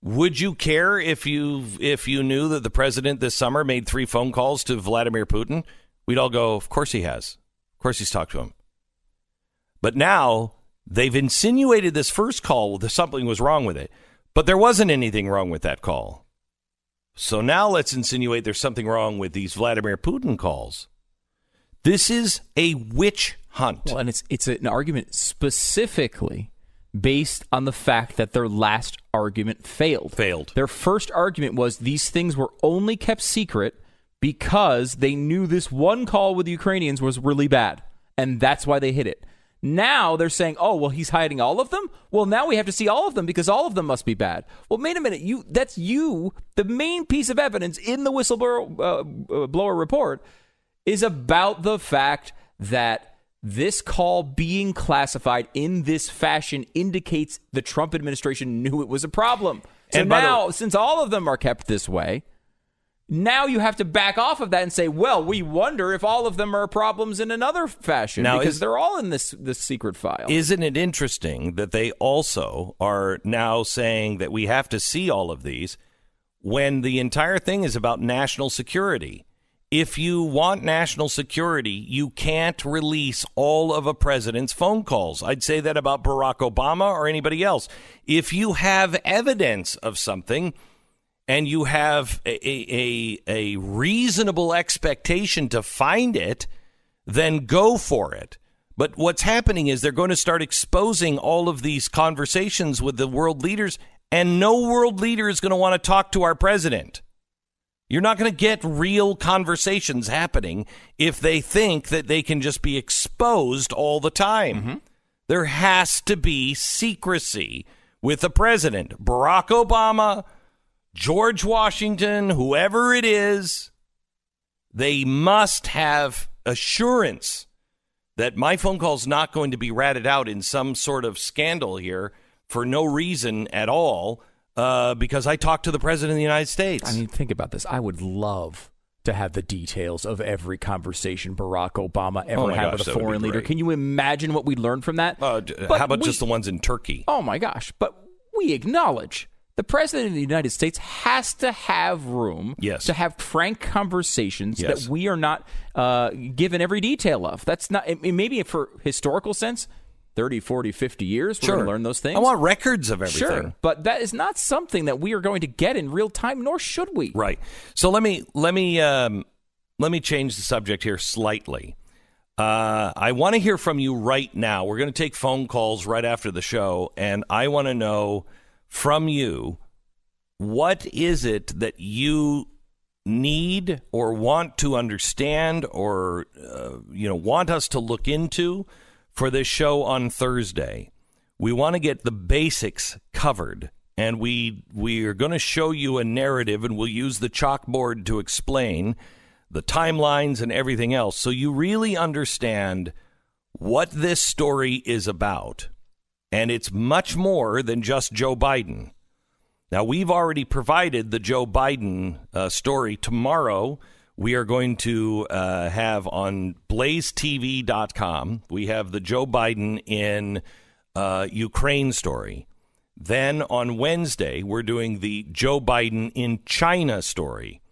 would you care if you if you knew that the president this summer made three phone calls to Vladimir Putin? We'd all go, of course he has. Of course he's talked to him. But now they've insinuated this first call that something was wrong with it. But there wasn't anything wrong with that call. So now let's insinuate there's something wrong with these Vladimir Putin calls. This is a witch hunt. Well, and it's it's an argument specifically based on the fact that their last argument failed. Failed. Their first argument was these things were only kept secret because they knew this one call with the Ukrainians was really bad, and that's why they hid it. Now they're saying, oh, well, he's hiding all of them? Well, now we have to see all of them because all of them must be bad. Well, wait a minute. You That's you. The main piece of evidence in the whistleblower uh, blower report is about the fact that this call being classified in this fashion indicates the Trump administration knew it was a problem. So and now, the- since all of them are kept this way, now you have to back off of that and say, well, we wonder if all of them are problems in another fashion now because is, they're all in this, this secret file. Isn't it interesting that they also are now saying that we have to see all of these when the entire thing is about national security? If you want national security, you can't release all of a president's phone calls. I'd say that about Barack Obama or anybody else. If you have evidence of something and you have a, a, a reasonable expectation to find it, then go for it. But what's happening is they're going to start exposing all of these conversations with the world leaders, and no world leader is going to want to talk to our president. You're not going to get real conversations happening if they think that they can just be exposed all the time. Mm-hmm. There has to be secrecy with the president, Barack Obama, George Washington, whoever it is. They must have assurance that my phone call is not going to be ratted out in some sort of scandal here for no reason at all. Uh, because I talked to the president of the United States. I mean, think about this. I would love to have the details of every conversation Barack Obama ever oh had gosh, with a foreign leader. Can you imagine what we learned from that? Uh, how about we, just the ones in Turkey? Oh, my gosh. But we acknowledge the president of the United States has to have room yes. to have frank conversations yes. that we are not uh, given every detail of. That's not it, maybe for historical sense. thirty, forty, fifty years, we're sure. going to learn those things. I want records of everything. Sure, but that is not something that we are going to get in real time, nor should we. Right. So let me let me um, let me change the subject here slightly. Uh, I want to hear from you right now. We're going to take phone calls right after the show, and I want to know from you, what is it that you need or want to understand or uh, you know want us to look into? For this show on Thursday, we want to get the basics covered, and we we are going to show you a narrative, and we'll use the chalkboard to explain the timelines and everything else, so you really understand what this story is about. And it's much more than just Joe Biden. Now, we've already provided the Joe Biden uh, story. Tomorrow, we are going to uh, have on blaze t v dot com, we have the Joe Biden in uh, Ukraine story. Then on Wednesday, we're doing the Joe Biden in China story.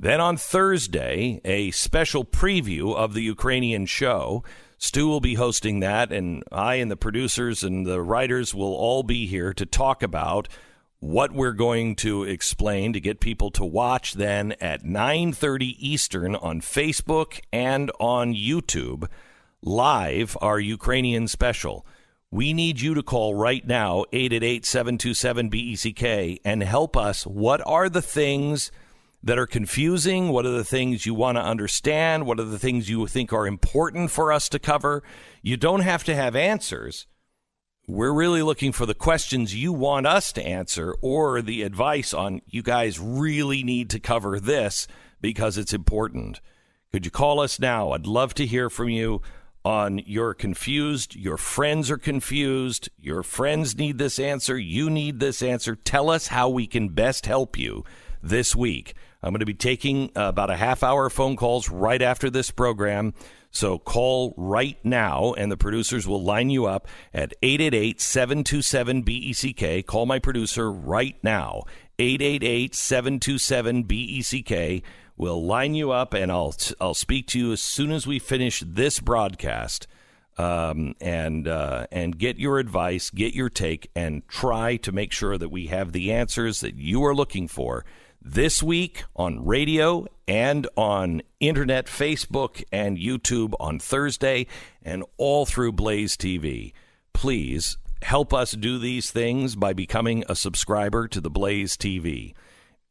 Then on Thursday, a special preview of the Ukrainian show. Stu will be hosting that, and I and the producers and the writers will all be here to talk about what we're going to explain to get people to watch then at nine thirty Eastern on Facebook and on YouTube, live, our Ukrainian special. We need you to call right now, eight eight eight, seven two seven, B E C K, and help us. What are the things that are confusing? What are the things you want to understand? What are the things you think are important for us to cover? You don't have to have answers. We're really looking for the questions you want us to answer, or the advice on, you guys really need to cover this because it's important. Could you call us now? I'd love to hear from you on you're confused, your friends are confused, your friends need this answer, you need this answer. Tell us how we can best help you this week. I'm going to be taking about a half hour of phone calls right after this program. So call right now, and the producers will line you up at eight eight eight, seven two seven, B E C K. Call my producer right now, eight eight eight, seven two seven, B E C K. We'll line you up, and I'll I'll speak to you as soon as we finish this broadcast, um, and, uh, and get your advice, get your take, and try to make sure that we have the answers that you are looking for this week on radio and on internet, Facebook and YouTube on Thursday, and all through Blaze T V. Please help us do these things by becoming a subscriber to the Blaze T V.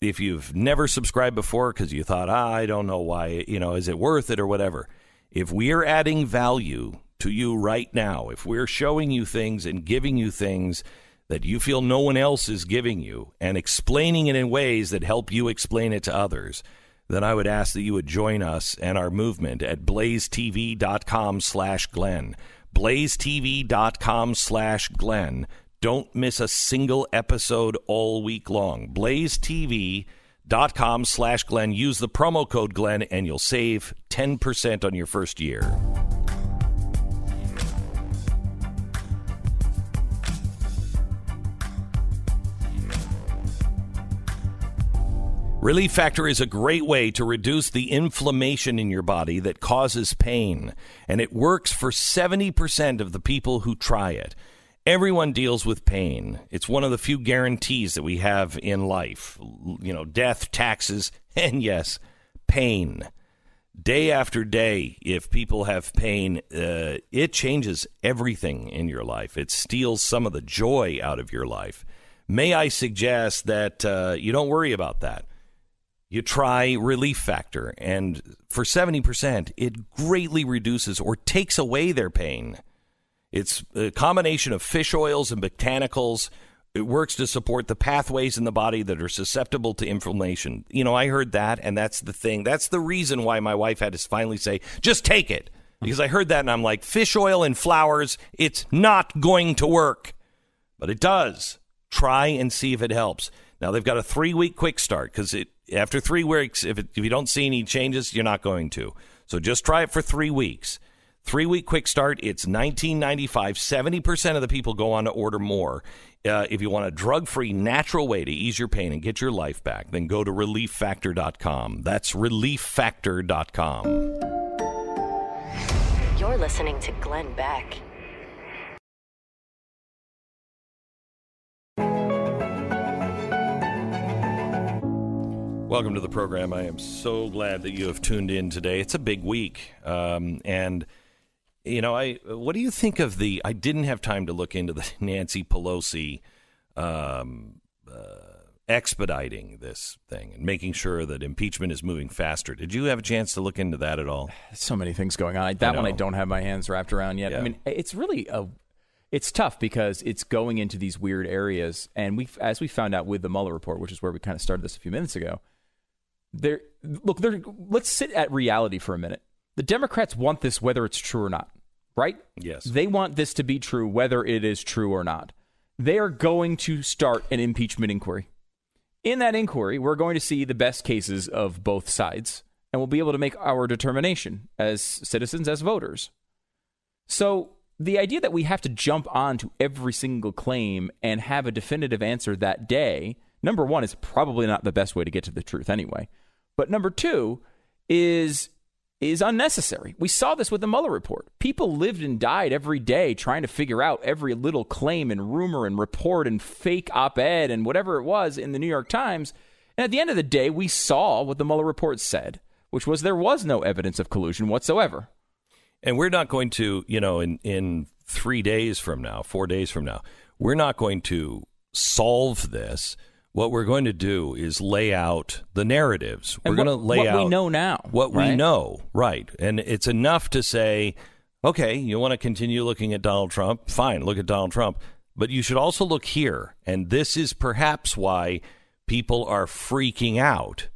If you've never subscribed before because you thought, ah, I don't know why, you know, is it worth it or whatever? If we're adding value to you right now, if we're showing you things and giving you things that you feel no one else is giving you, and explaining it in ways that help you explain it to others, then I would ask that you would join us and our movement at blaze t v dot com slash Glenn. blaze t v dot com slash Glenn. Don't miss a single episode all week long. blaze t v dot com slash Glenn. Use the promo code Glenn, and you'll save ten percent on your first year. Relief Factor is a great way to reduce the inflammation in your body that causes pain, and it works for seventy percent of the people who try it. Everyone deals with pain. It's one of the few guarantees that we have in life. You know, death, taxes, and yes, pain. day after day, if people have pain, uh, it changes everything in your life. It steals some of the joy out of your life. May I suggest that uh, you don't worry about that. You try Relief Factor, and for seventy percent, it greatly reduces or takes away their pain. It's a combination of fish oils and botanicals. It works to support the pathways in the body that are susceptible to inflammation. You know, I heard that, and that's the thing. That's the reason why my wife had to finally say, just take it. Because I heard that, and I'm like, fish oil and flowers, it's not going to work. But it does. Try and see if it helps. Now, they've got a three-week quick start, because it after three weeks, if, it, if you don't see any changes, you're not going to. So just try it for three weeks. Three-week quick start, it's nineteen ninety-five dollars. seventy percent of the people go on to order more. Uh, if you want a drug-free, natural way to ease your pain and get your life back, then go to relief factor dot com. That's relief factor dot com. You're listening to Glenn Beck. Welcome to the program. I am so glad that you have tuned in today. It's a big week. Um, and, you know, I what do you think of the... I didn't have time to look into the Nancy Pelosi um, uh, expediting this thing and making sure that impeachment is moving faster. Did you have a chance to look into that at all? So many things going on. That I one I don't have my hands wrapped around yet. Yeah. I mean, it's really... a. It's tough because it's going into these weird areas. And we, as we found out with the Mueller report, which is where we kind of started this a few minutes ago, there, look, there, let's sit at reality for a minute. The Democrats want this whether it's true or not, right? Yes. They want this to be true whether it is true or not. They are going to start an impeachment inquiry. In that inquiry, we're going to see the best cases of both sides, and we'll be able to make our determination as citizens, as voters. So... the idea that we have to jump on to every single claim and have a definitive answer that day, number one, is probably not the best way to get to the truth anyway. But number two is is unnecessary. We saw this with the Mueller report. People lived and died every day trying to figure out every little claim and rumor and report and fake op-ed and whatever it was in the New York Times. And at the end of the day, we saw what the Mueller report said, which was there was no evidence of collusion whatsoever. And we're not going to, you know, in, in three days from now, four days from now, we're not going to solve this. What we're going to do is lay out the narratives. We're going to lay out what we know now. What we know, right. And it's enough to say, okay, you want to continue looking at Donald Trump? Fine, look at Donald Trump. But you should also look here. And this is perhaps why people are freaking out.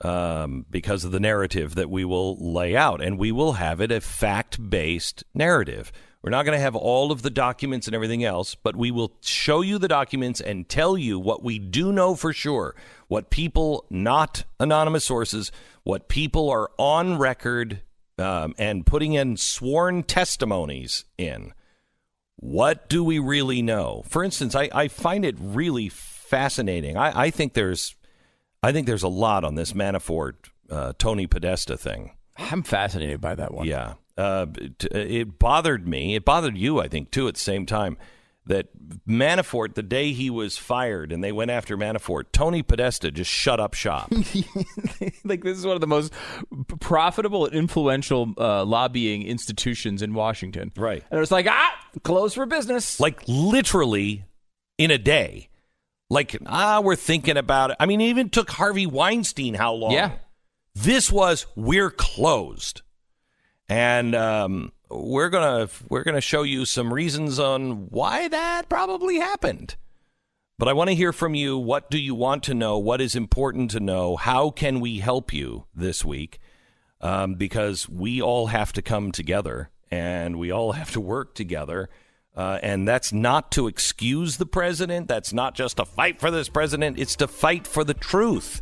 Um, because of the narrative that we will lay out, and we will have it a fact-based narrative. We're not going to have all of the documents and everything else, but we will show you the documents and tell you what we do know for sure, what people, not anonymous sources, what people are on record um, and putting in sworn testimonies in. What do we really know? For instance, I, I find it really fascinating. I, I think there's I think there's a lot on this Manafort, uh, Tony Podesta thing. I'm fascinated by that one. Yeah. Uh, it, it bothered me. It bothered you, I think, too, at the same time, that Manafort, the day he was fired and they went after Manafort, Tony Podesta just shut up shop. Like, this is one of the most profitable and influential uh, lobbying institutions in Washington. Right. And it was like, ah, close for business. Like, literally in a day. Like, ah, we're thinking about it. I mean, it even took Harvey Weinstein how long? Yeah. This was, we're closed. And um, we're going to we're gonna show you some reasons on why that probably happened. But I want to hear from you. What do you want to know? What is important to know? How can we help you this week? Um, because we all have to come together, and we all have to work together. Uh, and that's not to excuse the president. That's not just to fight for this president. It's to fight for the truth.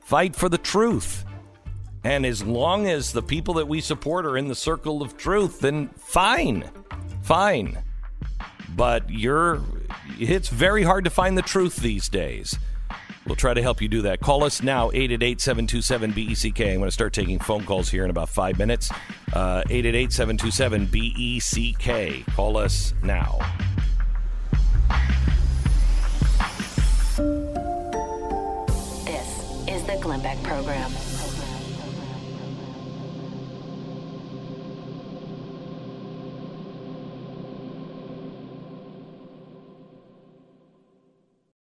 Fight for the truth. And as long as the people that we support are in the circle of truth, then fine. Fine. But you're, it's very hard to find the truth these days. We'll try to help you do that. Call us now, eight eight eight, seven two seven, B E C K. I'm going to start taking phone calls here in about five minutes. Uh, eight eight eight, seven two seven, B E C K. Call us now. This is the Glenn Beck Program.